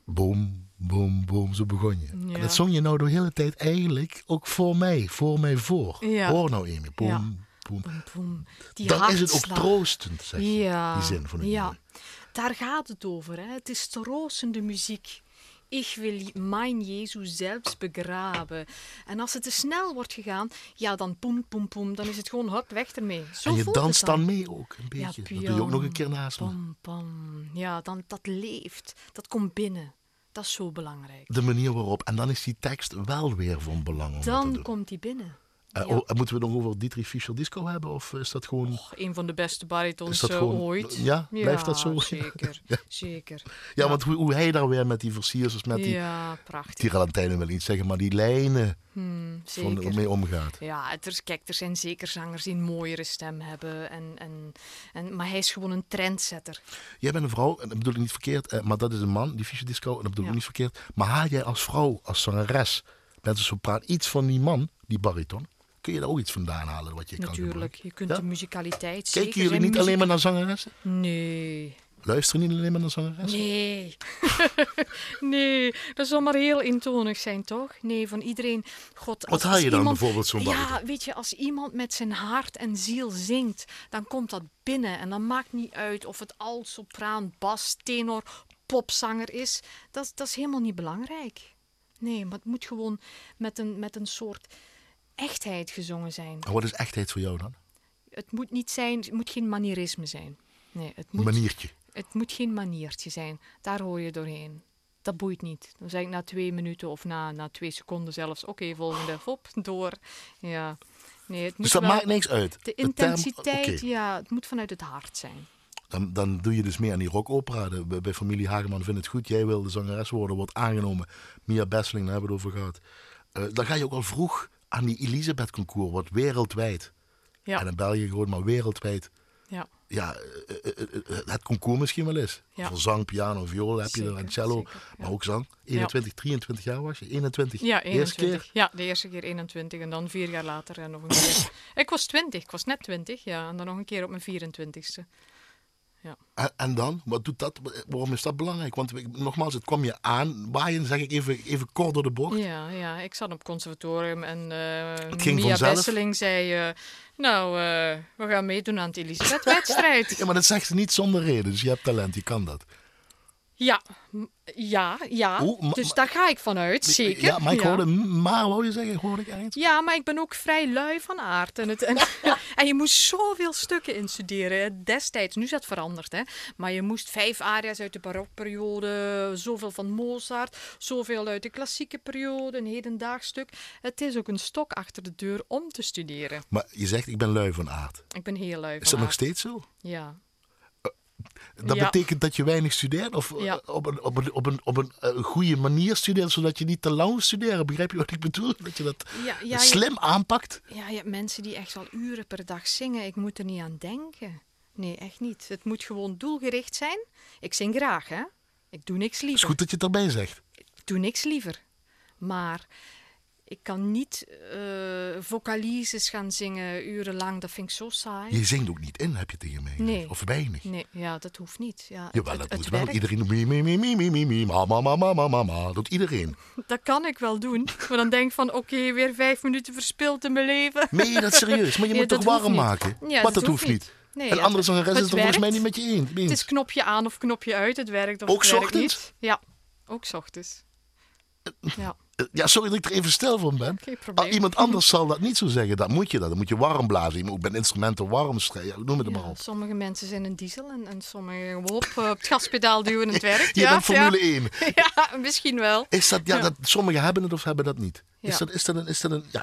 Boom, boom, boom, zo begon je. Ja. En dat zong je nou de hele tijd eigenlijk ook voor mij. Ja. Hoor nou, Emil. Boom. Ja. Boom. Boom, boom. Dan is het ook troostend, zeg je, ja, die zin van het nummer. Daar gaat het over. Hè. Het is troostende muziek. Ik wil mijn Jezus zelfs begraven. En als het te snel wordt gegaan, ja, dan poem, poem, poem. Dan is het gewoon, hop, weg ermee. Zo en je danst dan mee ook, een beetje. Ja, dat doe je ook nog een keer naast me. Pam, pam. Ja, dan, dat leeft. Dat komt binnen. Dat is zo belangrijk. De manier waarop. En dan is die tekst wel weer van belang. Om dan dat komt die binnen. Ja. Moeten we nog over Dietrich Fischer-Dieskau hebben? Of is dat gewoon... Och, een van de beste baritons gewoon... ooit. Ja? Blijft dat zo? Zeker, ja, zeker. Ja, ja, want hoe hij daar weer met die versiersers, met die... Ja, prachtig. Die Galantijnen wil iets zeggen, maar die lijnen ermee omgaat. Ja, kijk, er zijn zeker zangers die een mooiere stem hebben. Maar hij is gewoon een trendsetter. Jij bent een vrouw, en dat bedoel ik niet verkeerd, maar dat is een man, die Fischer-Dieskau, en dat bedoel ik niet verkeerd. Maar haal jij als vrouw, als zangeres, net als sopraan, iets van die man, die bariton... Kun je daar ook iets vandaan halen wat je kan gebruiken? Natuurlijk, je kunt de musicaliteit zeker... Kijken jullie niet alleen maar naar zangeressen? Nee. Luisteren niet alleen maar naar zangeressen? Nee. Nee, dat zal maar heel eentonig zijn, toch? Nee, van iedereen... God, wat haal je dan iemand, bijvoorbeeld zo'n bariton? Ja, weet je, als iemand met zijn hart en ziel zingt, dan komt dat binnen. En dan maakt niet uit of het alt, sopraan, bas, tenor, popzanger is. Dat is helemaal niet belangrijk. Nee, maar het moet gewoon met een soort... echtheid gezongen zijn. En wat is echtheid voor jou dan? Het moet niet zijn, het moet geen manierisme zijn. Nee, maniertje? Het moet geen maniertje zijn. Daar hoor je doorheen. Dat boeit niet. Dan zeg ik na 2 minuten of na 2 seconden zelfs, oké, volgende, hop, door. Ja. Nee, het moet dus dat maakt niks uit? De intensiteit, ja, het moet vanuit het hart zijn. Dan doe je dus meer aan die rockopera. Bij familie Hageman vindt het goed, jij wil de zangeres worden, wordt aangenomen. Mia Besselink, daar hebben we het over gehad. Dan ga je ook al vroeg aan die Elisabeth-concours, wordt wereldwijd. Ja. En in België gewoon, maar wereldwijd. Ja. Ja, het concours misschien wel is. Ja. Voor zang, piano, viool heb je er, en cello, zeker, maar ook zang. 21, 23 jaar was je? 21? Ja, 21. Eerste keer? Ja, de eerste keer 21 en dan 4 jaar later en nog een keer. Ik was net 20, ja, en dan nog een keer op mijn 24ste. Ja. En dan? Wat doet dat? Waarom is dat belangrijk? Want nogmaals, het kwam je aan. Waaien, zeg ik even kort door de bocht. Ja, ik zat op het conservatorium en Mia Besselink zei... we gaan meedoen aan het Elisabeth-wedstrijd. Ja, maar dat zegt ze niet zonder reden. Dus je hebt talent, je kan dat. Ja. Oeh, dus daar ga ik vanuit, zeker. Ja, maar ik hoorde, maar wou je zeggen, hoorde ik eigenlijk? Ja, maar ik ben ook vrij lui van aard. En je moest zoveel stukken instuderen destijds. Nu is dat veranderd, hè. Maar je moest 5 aria's uit de barokperiode, zoveel van Mozart, zoveel uit de klassieke periode, een hedendaags stuk. Het is ook een stok achter de deur om te studeren. Maar je zegt, ik ben lui van aard. Ik ben heel lui van aard. Is dat nog steeds zo? Ja. Dat betekent dat je weinig studeert of op een goede manier studeert, zodat je niet te lang studeert. Begrijp je wat ik bedoel? Dat je dat slim aanpakt. Ja, je hebt mensen die echt al uren per dag zingen. Ik moet er niet aan denken. Nee, echt niet. Het moet gewoon doelgericht zijn. Ik zing graag, hè. Ik doe niks liever. Het is goed dat je het erbij zegt. Ik doe niks liever. Maar ik kan niet vocalises gaan zingen urenlang. Dat vind ik zo saai. Je zingt ook niet in, heb je tegen mij? Nee. Of weinig? Nee, ja, dat hoeft niet. Ja, jawel, dat moet wel. Iedereen mama, doet iedereen. Dat kan ik wel doen. Maar dan denk ik van, oké, weer 5 minuten verspild in mijn leven. Nee, dat is serieus. Maar je moet het warm maken. Ja, maar dat hoeft niet. Nee, en andere zangeres is er volgens mij niet met je eens. Het is knopje aan of knopje uit. Het werkt of ook het werkt niet. Ja, ook 's ochtends. Ja. Ja, sorry dat ik er even stil van ben. Geen probleem. Iemand anders zal dat niet zo zeggen. Dat moet je dat. Dan moet je warm blazen. Je moet ook bij instrumenten warm strijden. Noem het maar op. Sommige mensen zijn een diesel en sommige op het gaspedaal duwen en het werkt. Je bent Formule 1. Ja, misschien wel. Is dat, dat, sommigen hebben het of hebben dat niet. Ja.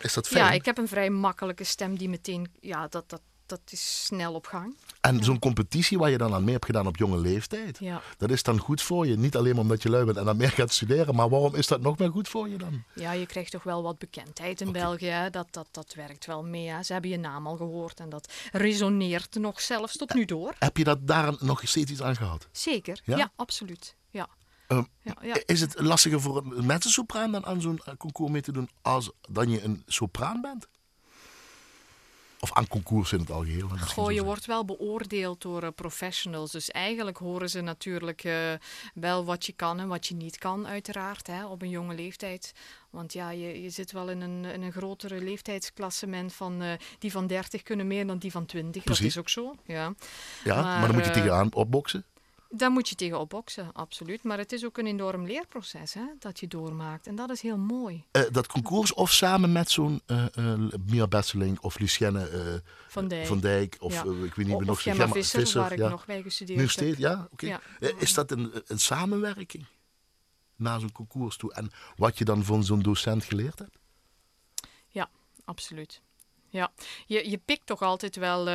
Is dat fijn? Ja, ik heb een vrij makkelijke stem die meteen... Ja, dat is snel op gang. En zo'n competitie waar je dan aan mee hebt gedaan op jonge leeftijd, dat is dan goed voor je. Niet alleen omdat je lui bent en dan meer gaat studeren, maar waarom is dat nog meer goed voor je dan? Ja, je krijgt toch wel wat bekendheid in België. Hè? Dat werkt wel mee. Hè? Ze hebben je naam al gehoord en dat resoneert nog zelfs tot nu door. Heb je dat daar nog steeds iets aan gehad? Zeker, ja absoluut. Ja. Is het lastiger voor een mezzosopraan dan aan zo'n concours mee te doen als dan je een sopraan bent? Of aan concours in het algeheel. Goh, je wordt wel beoordeeld door professionals. Dus eigenlijk horen ze natuurlijk wel wat je kan en wat je niet kan, uiteraard. Hè, op een jonge leeftijd. Want ja, je zit wel in een grotere leeftijdsklassement. Die van 30 kunnen meer dan die van 20. Precies. Dat is ook zo. Ja, maar dan moet je tegenaan opboksen. Daar moet je tegen opboksen, absoluut. Maar het is ook een enorm leerproces, hè, dat je doormaakt. En dat is heel mooi. Dat concours of samen met zo'n Mia Besselink of Lucienne van Dijk. Of ik weet niet meer nog. Gemma Visser, waar ik nog bij gestudeerd heb. Nu steeds, ja? Oké. Ja. Is dat een samenwerking na zo'n concours toe? En wat je dan van zo'n docent geleerd hebt? Ja, absoluut. Ja, je pikt toch altijd wel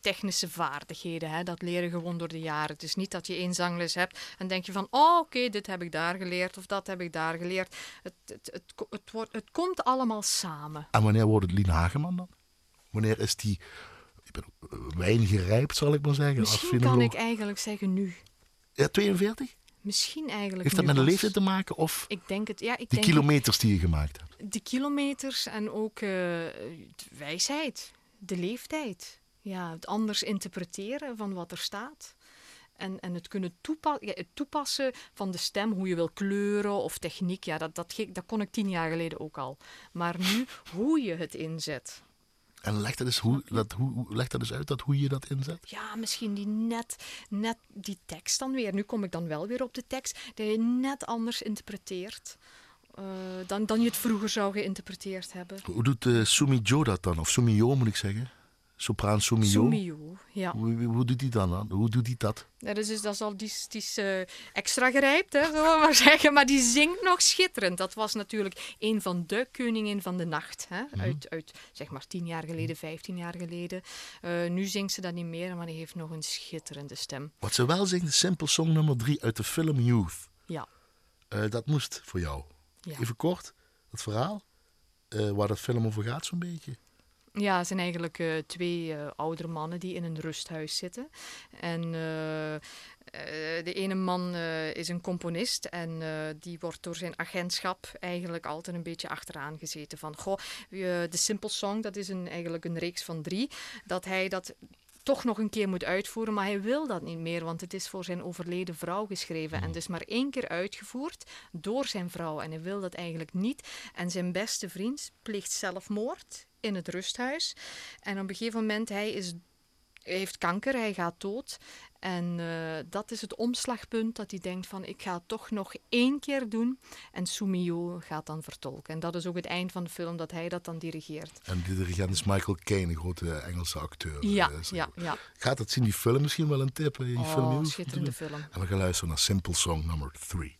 technische vaardigheden. Hè? Dat leren gewoon door de jaren. Het is niet dat je 1 zangles hebt en denk je van... Oh, oké, dit heb ik daar geleerd of dat heb ik daar geleerd. Het komt allemaal samen. En wanneer wordt het Lien Hageman dan? Wanneer is die wijn gerijpt, zal ik maar zeggen? Misschien kan ik eigenlijk zeggen nu. Ja, 42? Misschien eigenlijk. Heeft dat met een leeftijd te maken? Of ik denk het, ja, die kilometers die je gemaakt hebt? De kilometers en ook de wijsheid, de leeftijd. Ja, het anders interpreteren van wat er staat. En het kunnen toepassen van de stem, hoe je wil kleuren of techniek. Ja, dat kon ik 10 jaar geleden ook al. Maar nu, hoe je het inzet. En leg dat eens uit, hoe je dat inzet? Ja, misschien net die tekst dan weer. Nu kom ik dan wel weer op de tekst. Dat je net anders interpreteert dan je het vroeger zou geïnterpreteerd hebben. Hoe doet Sumi Jo dat dan? Of Sumi Jo, moet ik zeggen? Sopraan Sumi Jo? Sumi Jo, ja. Hoe doet die dan? Hoe doet die dat? Dat is al die is extra gerijpt, hè, zullen we maar zeggen. Maar die zingt nog schitterend. Dat was natuurlijk een van de koningin van de nacht. Hè? Uit zeg maar 10 jaar geleden, 15 jaar geleden. Nu zingt ze dat niet meer, maar die heeft nog een schitterende stem. Wat ze wel zingt is Simple Song nummer 3 uit de film Youth. Ja. Dat moest voor jou. Ja. Even kort, het verhaal waar dat film over gaat zo'n beetje. Ja, het zijn eigenlijk 2 oudere mannen die in een rusthuis zitten. En de ene man is een componist en die wordt door zijn agentschap eigenlijk altijd een beetje achteraan gezeten. Van, goh, de Simple Song, dat is eigenlijk een reeks van 3, dat hij dat toch nog een keer moet uitvoeren, maar hij wil dat niet meer, want het is voor zijn overleden vrouw geschreven en dus maar 1 keer uitgevoerd door zijn vrouw. En hij wil dat eigenlijk niet. En zijn beste vriend pleegt zelfmoord in het rusthuis. En op een gegeven moment, hij is Hij heeft kanker, hij gaat dood. En dat is het omslagpunt dat hij denkt van ik ga het toch nog één keer doen. En Sumi Jo gaat dan vertolken. En dat is ook het eind van de film dat hij dat dan dirigeert. En de dirigent is Michael Caine, een grote Engelse acteur. Ja, ja. Gaat dat zien, die film misschien wel een tip? Die film, schitterende film. En we gaan luisteren naar Simple Song nummer 3.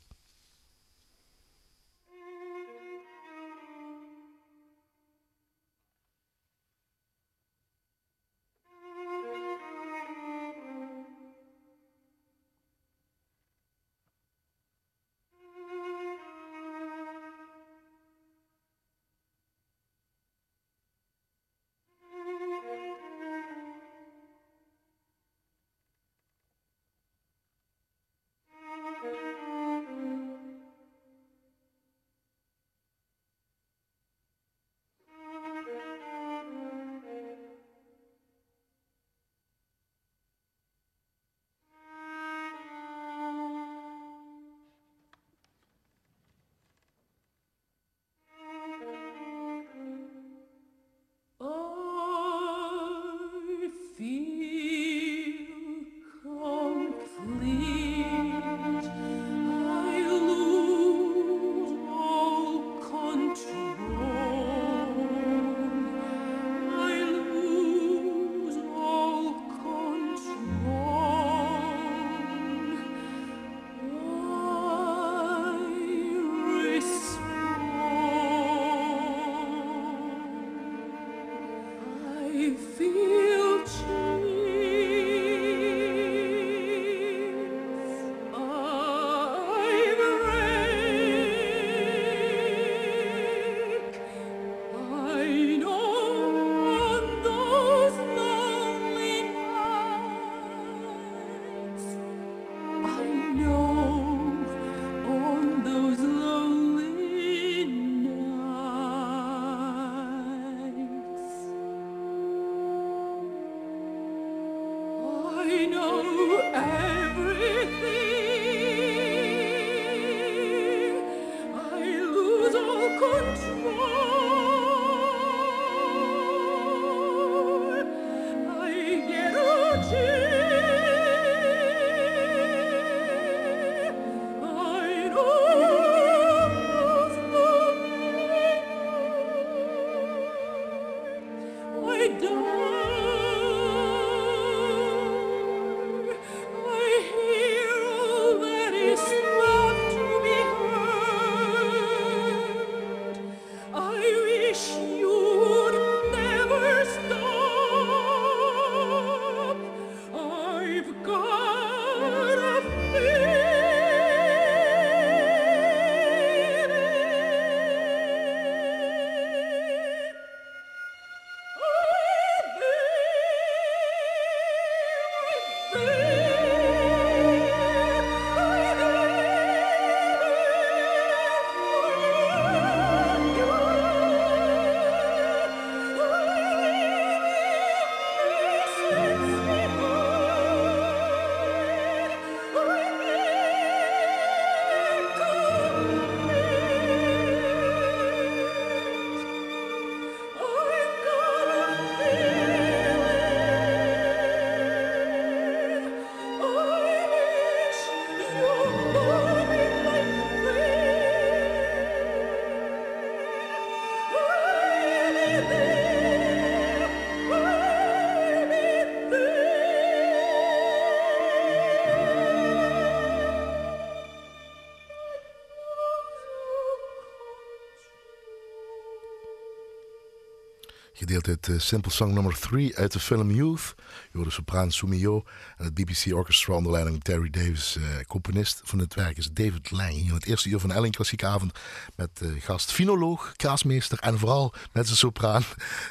Gedeeld uit Simple Song nummer 3 uit de film Youth. Je hoorde sopraan Sumi Jo en het BBC Orchestra onder leiding Terry Davis. Componist van het werk is David Lang. Hier in het eerste uur van Elling Klassieke Avond met gast finoloog, kaasmeester en vooral met zijn sopraan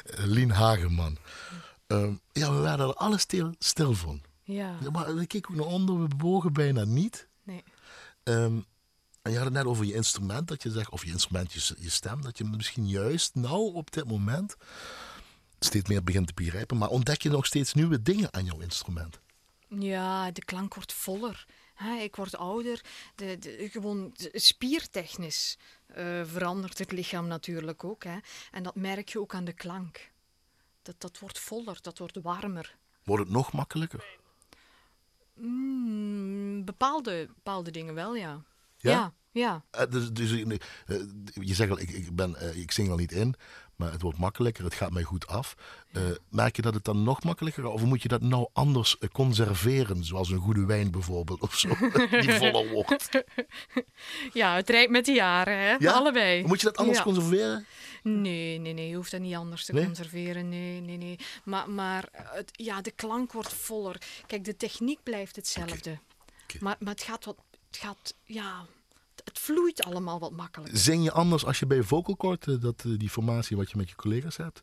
Lien Hageman. Ja, we werden er alles stil van. Ja. Maar we keken ook naar onder, we bewogen bijna niet. Nee. En je had het net over je instrument, dat je zegt, of je instrument, je stem, dat je misschien juist nou op dit moment steeds meer begint te begrijpen. Maar ontdek je nog steeds nieuwe dingen aan jouw instrument? Ja, de klank wordt voller. Ik word ouder. Gewoon spiertechnisch verandert het lichaam natuurlijk ook. En dat merk je ook aan de klank. Dat wordt voller, dat wordt warmer. Wordt het nog makkelijker? Bepaalde dingen wel, ja. Ja? Ja. Dus je zegt al, ik zing al niet in, maar het wordt makkelijker, het gaat mij goed af. Merk je dat het dan nog makkelijker gaat? Of moet je dat nou anders conserveren, zoals een goede wijn bijvoorbeeld, of zo, die voller wordt? Ja, het rijdt met de jaren, hè? Ja? Allebei. Moet je dat anders conserveren? Nee, je hoeft dat niet anders te conserveren. Nee. Maar de klank wordt voller. Kijk, de techniek blijft hetzelfde. Okay. Maar het gaat wat... Het vloeit allemaal wat makkelijker. Zing je anders als je bij vocal court, die formatie wat je met je collega's hebt,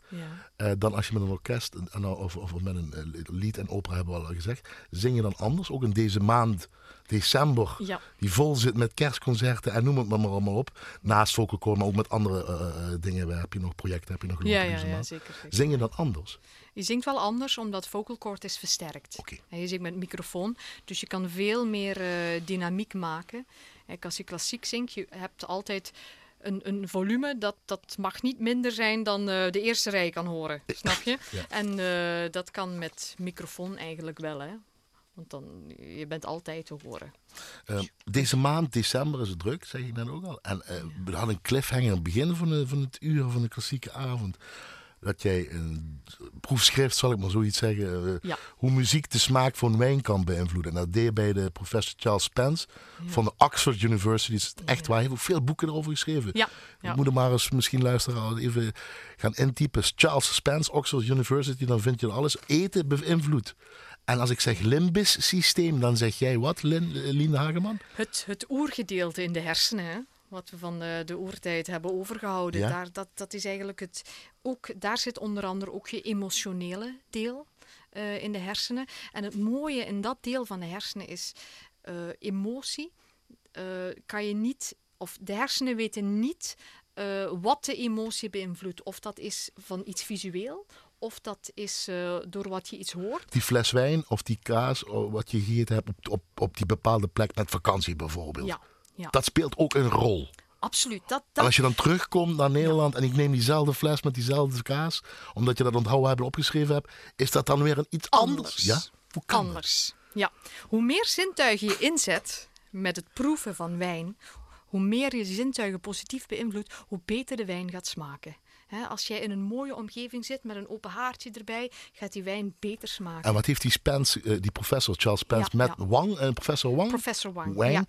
dan als je met een orkest of met een lied en opera, hebben we al gezegd, zing je dan anders? Ook in deze maand, december, die vol zit met kerstconcerten en noem het maar allemaal op. Naast vocal court, maar ook met andere dingen. Heb je nog projecten? Zeker. Zing je dan anders? Je zingt wel anders, omdat vocal court is versterkt. Okay. Je zingt met microfoon, dus je kan veel meer dynamiek maken. Als je klassiek zingt, je hebt altijd een volume dat mag niet minder zijn dan de eerste rij kan horen, snap je? Ja. En dat kan met microfoon eigenlijk wel, hè? Want dan, je bent altijd te horen. Deze maand, december, is het druk, zeg ik net ook al. En we hadden een cliffhanger aan het begin van het uur van de klassieke avond. Dat jij een proefschrift, zal ik maar zoiets zeggen, hoe muziek de smaak van wijn kan beïnvloeden. En dat deed bij de professor Charles Spence van de Oxford University. Dat is het echt waar. Hij heeft ook veel boeken erover geschreven. Ik moet er maar eens misschien luisteren, even gaan intypen. Charles Spence, Oxford University, dan vind je alles. Eten beïnvloedt. En als ik zeg limbisch systeem, dan zeg jij wat, Lien Hageman? Het oergedeelte in de hersenen, hè? Wat we van de oertijd hebben overgehouden. Ja. Dat is eigenlijk het... Daar zit onder andere ook je emotionele deel in de hersenen. En het mooie in dat deel van de hersenen is... emotie kan je niet... Of de hersenen weten niet wat de emotie beïnvloedt. Of dat is van iets visueel... Of dat is door wat je iets hoort. Die fles wijn of die kaas, of wat je gegeten hebt op die bepaalde plek... Met vakantie bijvoorbeeld. Ja. Dat speelt ook een rol. Absoluut. En als je dan terugkomt naar Nederland en ik neem diezelfde fles met diezelfde kaas, omdat je dat onthouden hebt en opgeschreven hebt, is dat dan weer een iets anders? Ja? Hoe kan anders? Ja. Hoe meer zintuigen je inzet met het proeven van wijn, hoe meer je zintuigen positief beïnvloedt, hoe beter de wijn gaat smaken. Als jij in een mooie omgeving zit met een open haartje erbij, gaat die wijn beter smaken. En wat heeft die professor Charles Spence met Wang, professor Wang. Wang.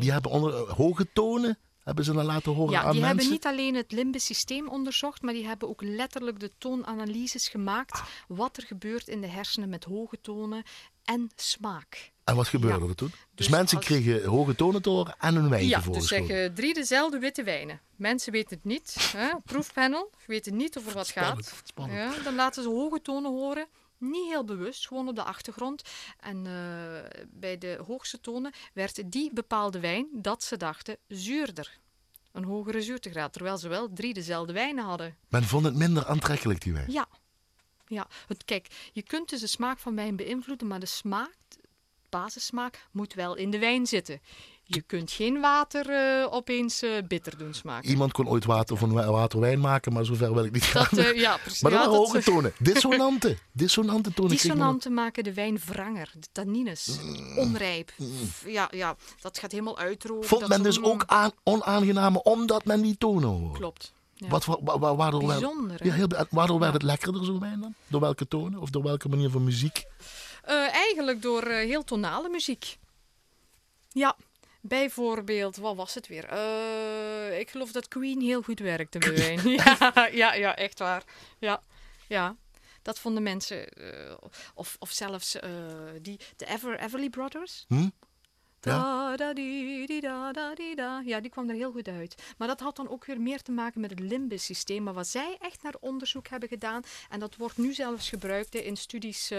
Die hebben onder hoge tonen, hebben ze dan laten horen aan mensen? Ja, die hebben niet alleen het limbisch systeem onderzocht, maar die hebben ook letterlijk de toonanalyses gemaakt. Wat er gebeurt in de hersenen met hoge tonen en smaak. En wat gebeurde er toen? Dus mensen kregen hoge tonen te horen en een wijntje voorgeschoteld. Dus zeggen 3 dezelfde witte wijnen. Mensen weten het niet. Hè? Proefpanel, weten niet over wat gaat. Ja, dan laten ze hoge tonen horen. Niet heel bewust, gewoon op de achtergrond. En bij de hoogste tonen werd die bepaalde wijn, dat ze dachten, zuurder. Een hogere zuurtegraad, terwijl ze wel 3 dezelfde wijnen hadden. Men vond het minder aantrekkelijk, die wijn. Ja. Kijk, je kunt dus de smaak van wijn beïnvloeden, maar de smaak... basissmaak moet wel in de wijn zitten. Je kunt geen water opeens bitter doen smaken. Iemand kon ooit water van waterwijn maken, maar zover wil ik niet gaan. Precies. Maar dat waren hoge tonen. Dissonante tonen. Dissonanten maken de wijn wranger. De tannines. Onrijp. Ja, dat gaat helemaal uitroven. Vond men dus ook onaangename, omdat men die tonen hoort. Klopt. Ja. Waardoor werd het lekkerder, zo'n wijn dan? Door welke tonen? Of door welke manier van muziek? Eigenlijk door heel tonale muziek. Ja, bijvoorbeeld, wat was het weer? Ik geloof dat Queen heel goed werkte bij wijn. Ja, echt waar. Ja. Dat vonden mensen. Of zelfs de Everly Brothers. Ja, die kwam er heel goed uit. Maar dat had dan ook weer meer te maken met het limbisch systeem. Maar wat zij echt naar onderzoek hebben gedaan... en dat wordt nu zelfs gebruikt in studies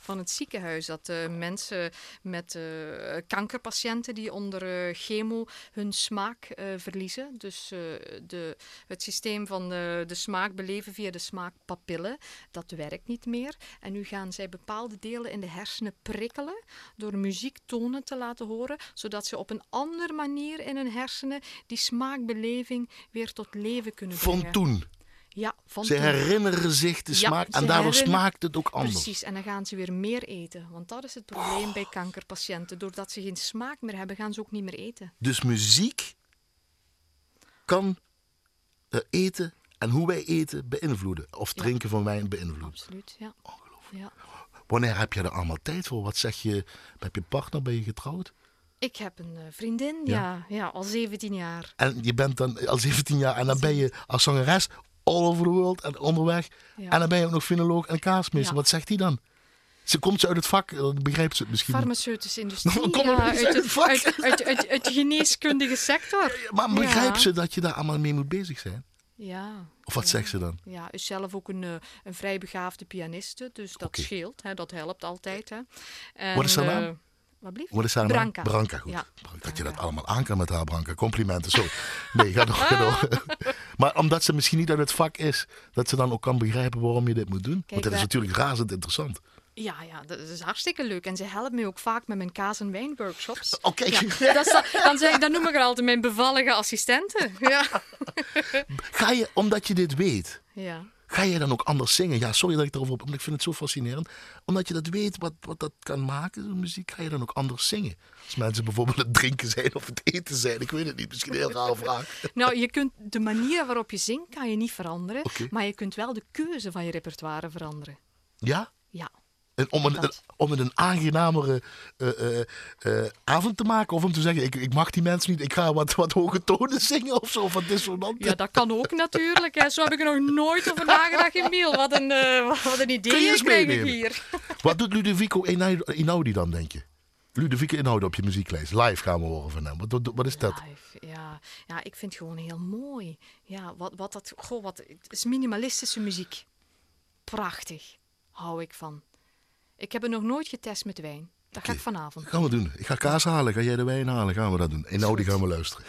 van het ziekenhuis... dat mensen met kankerpatiënten die onder chemo hun smaak verliezen... dus het systeem van de smaak beleven via de smaakpapillen... dat werkt niet meer. En nu gaan zij bepaalde delen in de hersenen prikkelen... door muziektonen te laten horen... zodat ze op een andere manier in hun hersenen die smaakbeleving weer tot leven kunnen brengen. Van toen? Ja, van ze herinneren zich de smaak en daardoor smaakt het ook anders. Precies, en dan gaan ze weer meer eten. Want dat is het probleem bij kankerpatiënten. Doordat ze geen smaak meer hebben, gaan ze ook niet meer eten. Dus muziek kan eten en hoe wij eten beïnvloeden. Of drinken van wijn beïnvloeden. Absoluut, ja. Ongelooflijk. Ja. Wanneer heb je er allemaal tijd voor? Wat zeg je? Heb je partner? Ben je getrouwd? Ik heb een vriendin, ja, al 17 jaar. En je bent dan al 17 jaar en dan ben je als zangeres all over the world en onderweg. Ja. En dan ben je ook nog fenoloog en kaasmeester. Ja. Wat zegt die dan? Ze komt ze uit het vak, begrijpt ze het misschien. Farmaceutische industrie, uit de geneeskundige sector. Maar begrijpt ze dat je daar allemaal mee moet bezig zijn? Ja. Of wat zegt ze dan? Ja, is zelf ook een vrij begaafde pianiste, dus dat scheelt. Hè, dat helpt altijd. Hè. En, wat is haar naam? Wat is haar naam? Branka. Branka, goed. Ja. Dat je dat allemaal aan kan met haar, Branka. Complimenten, sorry. Nee, ga door. Maar omdat ze misschien niet uit het vak is, dat ze dan ook kan begrijpen waarom je dit moet doen. Kijk, want dat is natuurlijk razend interessant. Ja, dat is hartstikke leuk. En ze helpt me ook vaak met mijn kaas- en wijnworkshops. Oké. Ja, dan noem ik er altijd mijn bevallige assistenten. Ja. Ga je, omdat je dit weet, ga je dan ook anders zingen? Ja, sorry dat ik erover op, want ik vind het zo fascinerend. Omdat je dat weet, wat dat kan maken, zo'n muziek, ga je dan ook anders zingen? Als mensen bijvoorbeeld het drinken zijn of het eten zijn, ik weet het niet, misschien een heel raar vraag. Nou, je kunt de manier waarop je zingt, kan je niet veranderen. Okay. Maar je kunt wel de keuze van je repertoire veranderen. Ja? Ja. En om het een aangenamere avond te maken? Of om te zeggen, ik mag die mensen niet, ik ga wat hoge tonen zingen of zo, of wat dissonant. Ja, dat kan ook natuurlijk. Hè. Zo heb ik er nog nooit over nagedacht, Emil. Wat een idee krijg ik hier. Wat doet Ludovico Einaudi dan, denk je? Ludovico Einaudi op je muzieklijst. Live gaan we horen van hem. Wat is dat? Live, ja, ik vind het gewoon heel mooi. Ja, het is minimalistische muziek. Prachtig. Hou ik van. Ik heb het nog nooit getest met wijn. Dat ga ik vanavond. Gaan we doen. Ik ga kaas halen. Ga jij de wijn halen? Gaan we dat doen. En nou, die gaan we luisteren.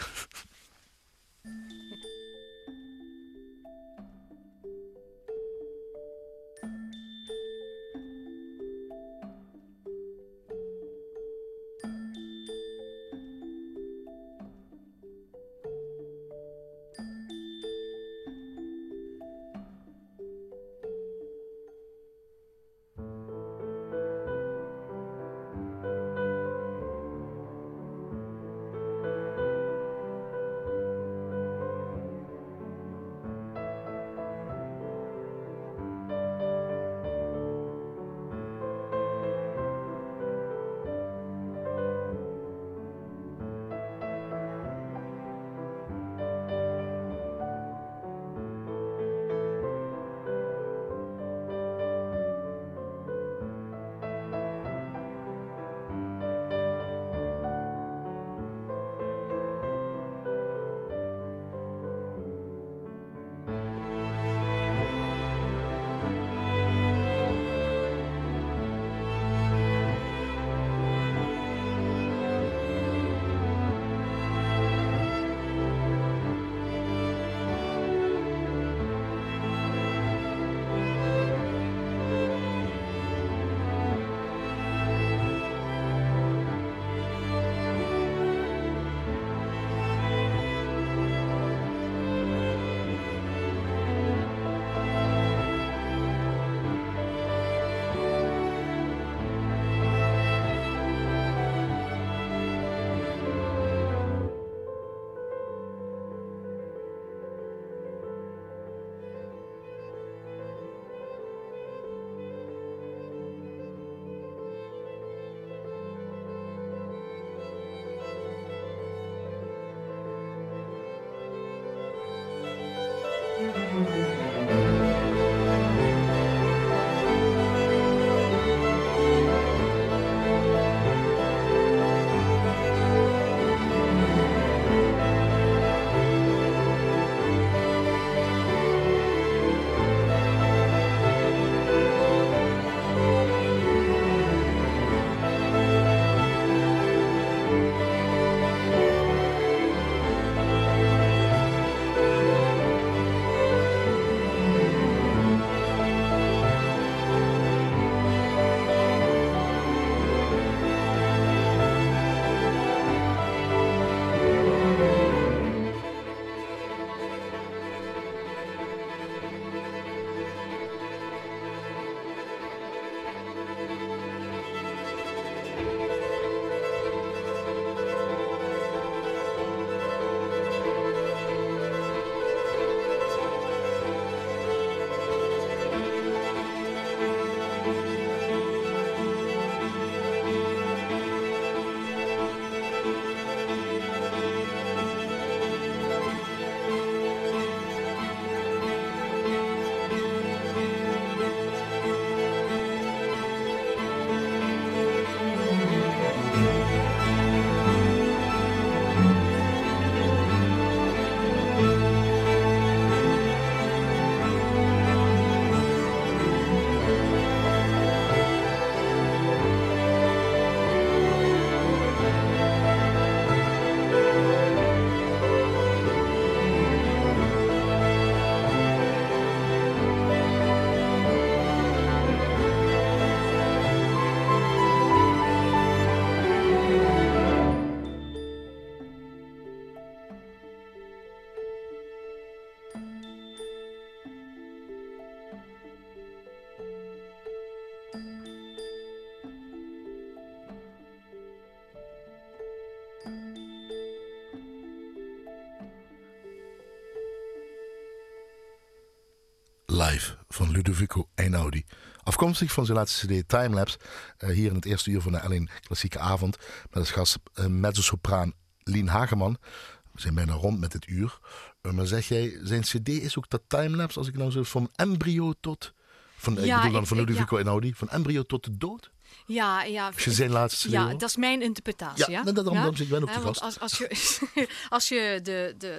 Live van Ludovico Einaudi. Afkomstig van zijn laatste cd Timelapse. Hier in het eerste uur van de L1 Klassieke Avond. Met als gast mezzosopraan Lien Hageman. We zijn bijna rond met dit uur. Maar zeg jij, zijn cd is ook dat Timelapse, als ik nou zo van embryo tot... Ik bedoel dan van Ludovico Einaudi. Van embryo tot de dood? Ja, ja. Als je zijn laatste... Ja, dat is mijn interpretatie. Ja, ja? Dan zit ik ook te gast. Als je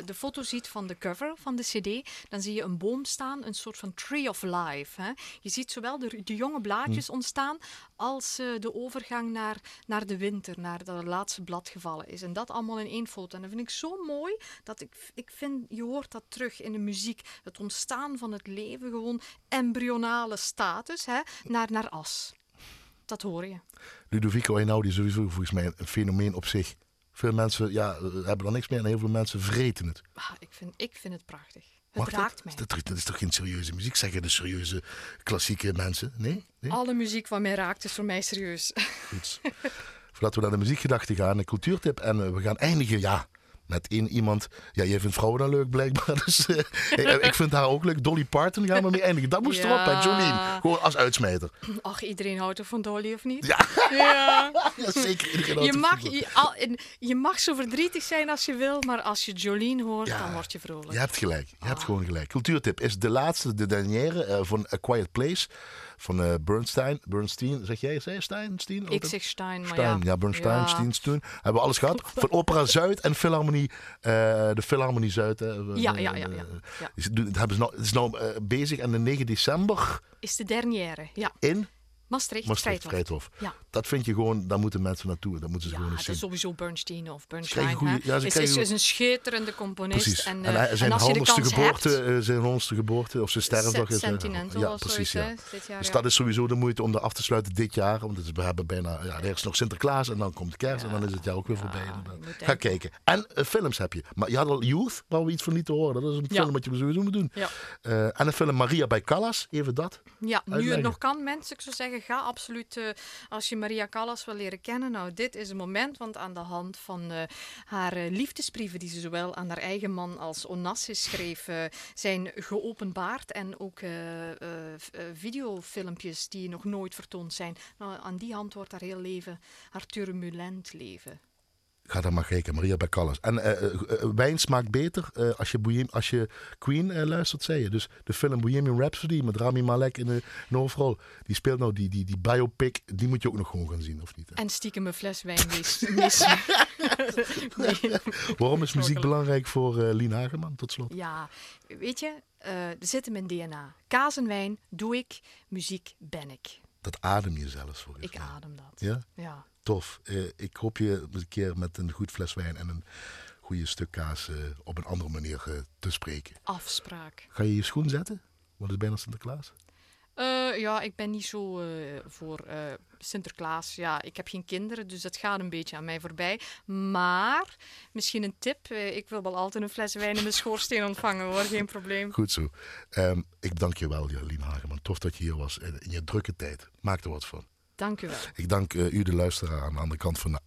de foto ziet van de cover van de cd, dan zie je een boom staan, een soort van tree of life. Hè? Je ziet zowel de jonge blaadjes ontstaan, als de overgang naar de winter, naar dat het laatste blad gevallen is. En dat allemaal in één foto. En dat vind ik zo mooi, dat ik vind, je hoort dat terug in de muziek. Het ontstaan van het leven, gewoon embryonale status, hè? Naar as. Dat hoor je. Ludovico Einaudi is sowieso volgens mij een fenomeen op zich. Veel mensen hebben er niks meer en heel veel mensen vreten het. Ah, ik vind het prachtig. Het raakt mij. Dat is toch geen serieuze muziek? Zeggen de serieuze klassieke mensen? Nee? Alle muziek wat mij raakt is voor mij serieus. Goed. Voordat we naar de muziekgedachte gaan, een cultuurtip. En we gaan eindigen, met één iemand. Ja, jij vindt vrouwen dan leuk, blijkbaar. Dus, ik vind haar ook leuk. Dolly Parton, gaan we mee eindigen. Dat moest erop, hè, Jolene. Gewoon als uitsmijter. Ach, iedereen houdt er van Dolly, of niet? Ja zeker. Iedereen je mag zo verdrietig zijn als je wil, maar als je Jolene hoort, dan word je vrolijk. Je hebt gelijk. Je hebt gewoon gelijk. Cultuurtip is de laatste, de dernière van A Quiet Place. Van Bernstein. Bernstein, zeg jij? Stein? Ik zeg Stein, maar Stein. Ja, Bernstein, ja. Stein. Hebben we alles gehad. Van Opera Zuid en Philharmonie. De Philharmonie Zuid. Ja. Het is nou bezig en de 9 december... Is de dernière, ja. In? Maastricht Krijthof. Ja. Dat vind je gewoon, daar moeten mensen naartoe. Dat moeten ze gewoon eens zien. Sowieso Bernstein of Bernstein. Is een schitterende componist. Precies. Zijn 100ste geboorte of zijn sterrendag is. Sentinental. Ja, precies. Ja. Dit jaar, dus dat is sowieso de moeite om dat af te sluiten dit jaar. Want we hebben bijna, er is nog Sinterklaas en dan komt Kerst en dan is het jaar ook weer voorbij. Ga kijken. En films heb je. Maar je had al Youth, waar we iets van niet te horen. Dat is een film wat je sowieso moet doen. Ja. En de film Maria bij Callas, even dat. Ja, nu het nog kan, mensen, ik zou zeggen. Ga absoluut, als je Maria Callas wil leren kennen, nou, dit is het moment, want aan de hand van haar liefdesbrieven die ze zowel aan haar eigen man als Onassis schreef, zijn geopenbaard en ook videofilmpjes die nog nooit vertoond zijn. Nou, aan die hand wordt haar heel leven, haar turbulent leven. Ga dan maar kijken, Maria bij Callas. En wijn smaakt beter als je Queen luistert, zei je. Dus de film Bohemian Rhapsody met Rami Malek in de hoofdrol. Die speelt nou die biopic. Die moet je ook nog gewoon gaan zien, of niet? Hè? En stiekem een fles wijn missen. Nee. Waarom is muziek belangrijk voor Lien Hageman, tot slot? Ja, weet je, er zit hem in DNA. Kaas en wijn doe ik, muziek ben ik. Dat adem je zelfs voor je. Ik adem dat. Ja. Tof. Ik hoop je een keer met een goed fles wijn en een goede stuk kaas op een andere manier te spreken. Afspraak. Ga je je schoen zetten? Want het is bijna Sinterklaas. Ik ben niet zo voor Sinterklaas. Ja, ik heb geen kinderen, dus dat gaat een beetje aan mij voorbij. Maar misschien een tip. Ik wil wel altijd een fles wijn in mijn schoorsteen ontvangen, hoor. Geen probleem. Goed zo. Ik dank je wel, Lien Hageman. Tof dat je hier was in je drukke tijd. Maak er wat van. Dank u wel. Ik dank u, de luisteraar, aan de andere kant van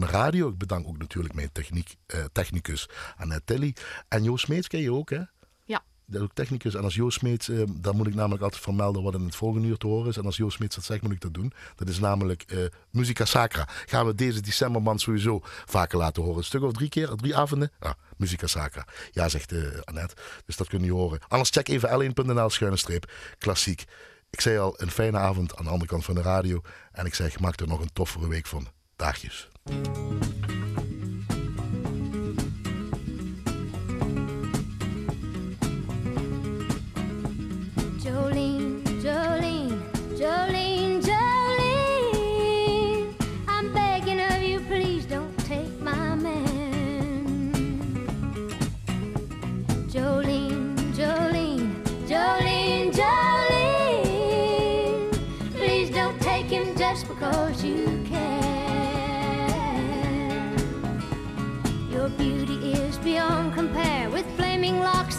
de radio. Ik bedank ook natuurlijk mijn technicus Annette Tilly. En Jo Smeets ken je ook, hè? Ja. Dat is ook technicus. En als Jo Smeets, dan moet ik namelijk altijd vermelden wat in het volgende uur te horen is. En als Jo Smeets dat zegt, moet ik dat doen. Dat is namelijk Musica Sacra. Gaan we deze decemberman sowieso vaker laten horen. Een stuk of 3 keer, 3 avonden. Ah, Musica Sacra. Ja, zegt Annette. Dus dat kun je horen. Anders check even l1.nl/klassiek. Ik zei al, een fijne avond aan de andere kant van de radio. En ik zei, maak er nog een toffere week van. Daagjes. Jolene, Jolene, Jolene, Jolene. I'm begging of you, please don't take my man. Jolene, Jolene, Jolene, Jolene. Just because you can. Your beauty is beyond compare, with flaming locks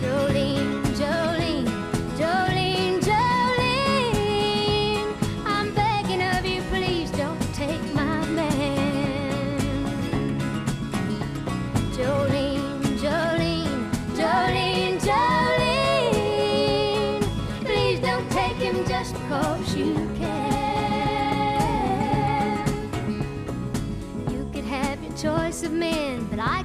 Jolene, Jolene, Jolene, Jolene, I'm begging of you, please don't take my man. Jolene, Jolene, Jolene, Jolene, please don't take him just cause you can. You could have your choice of men, but I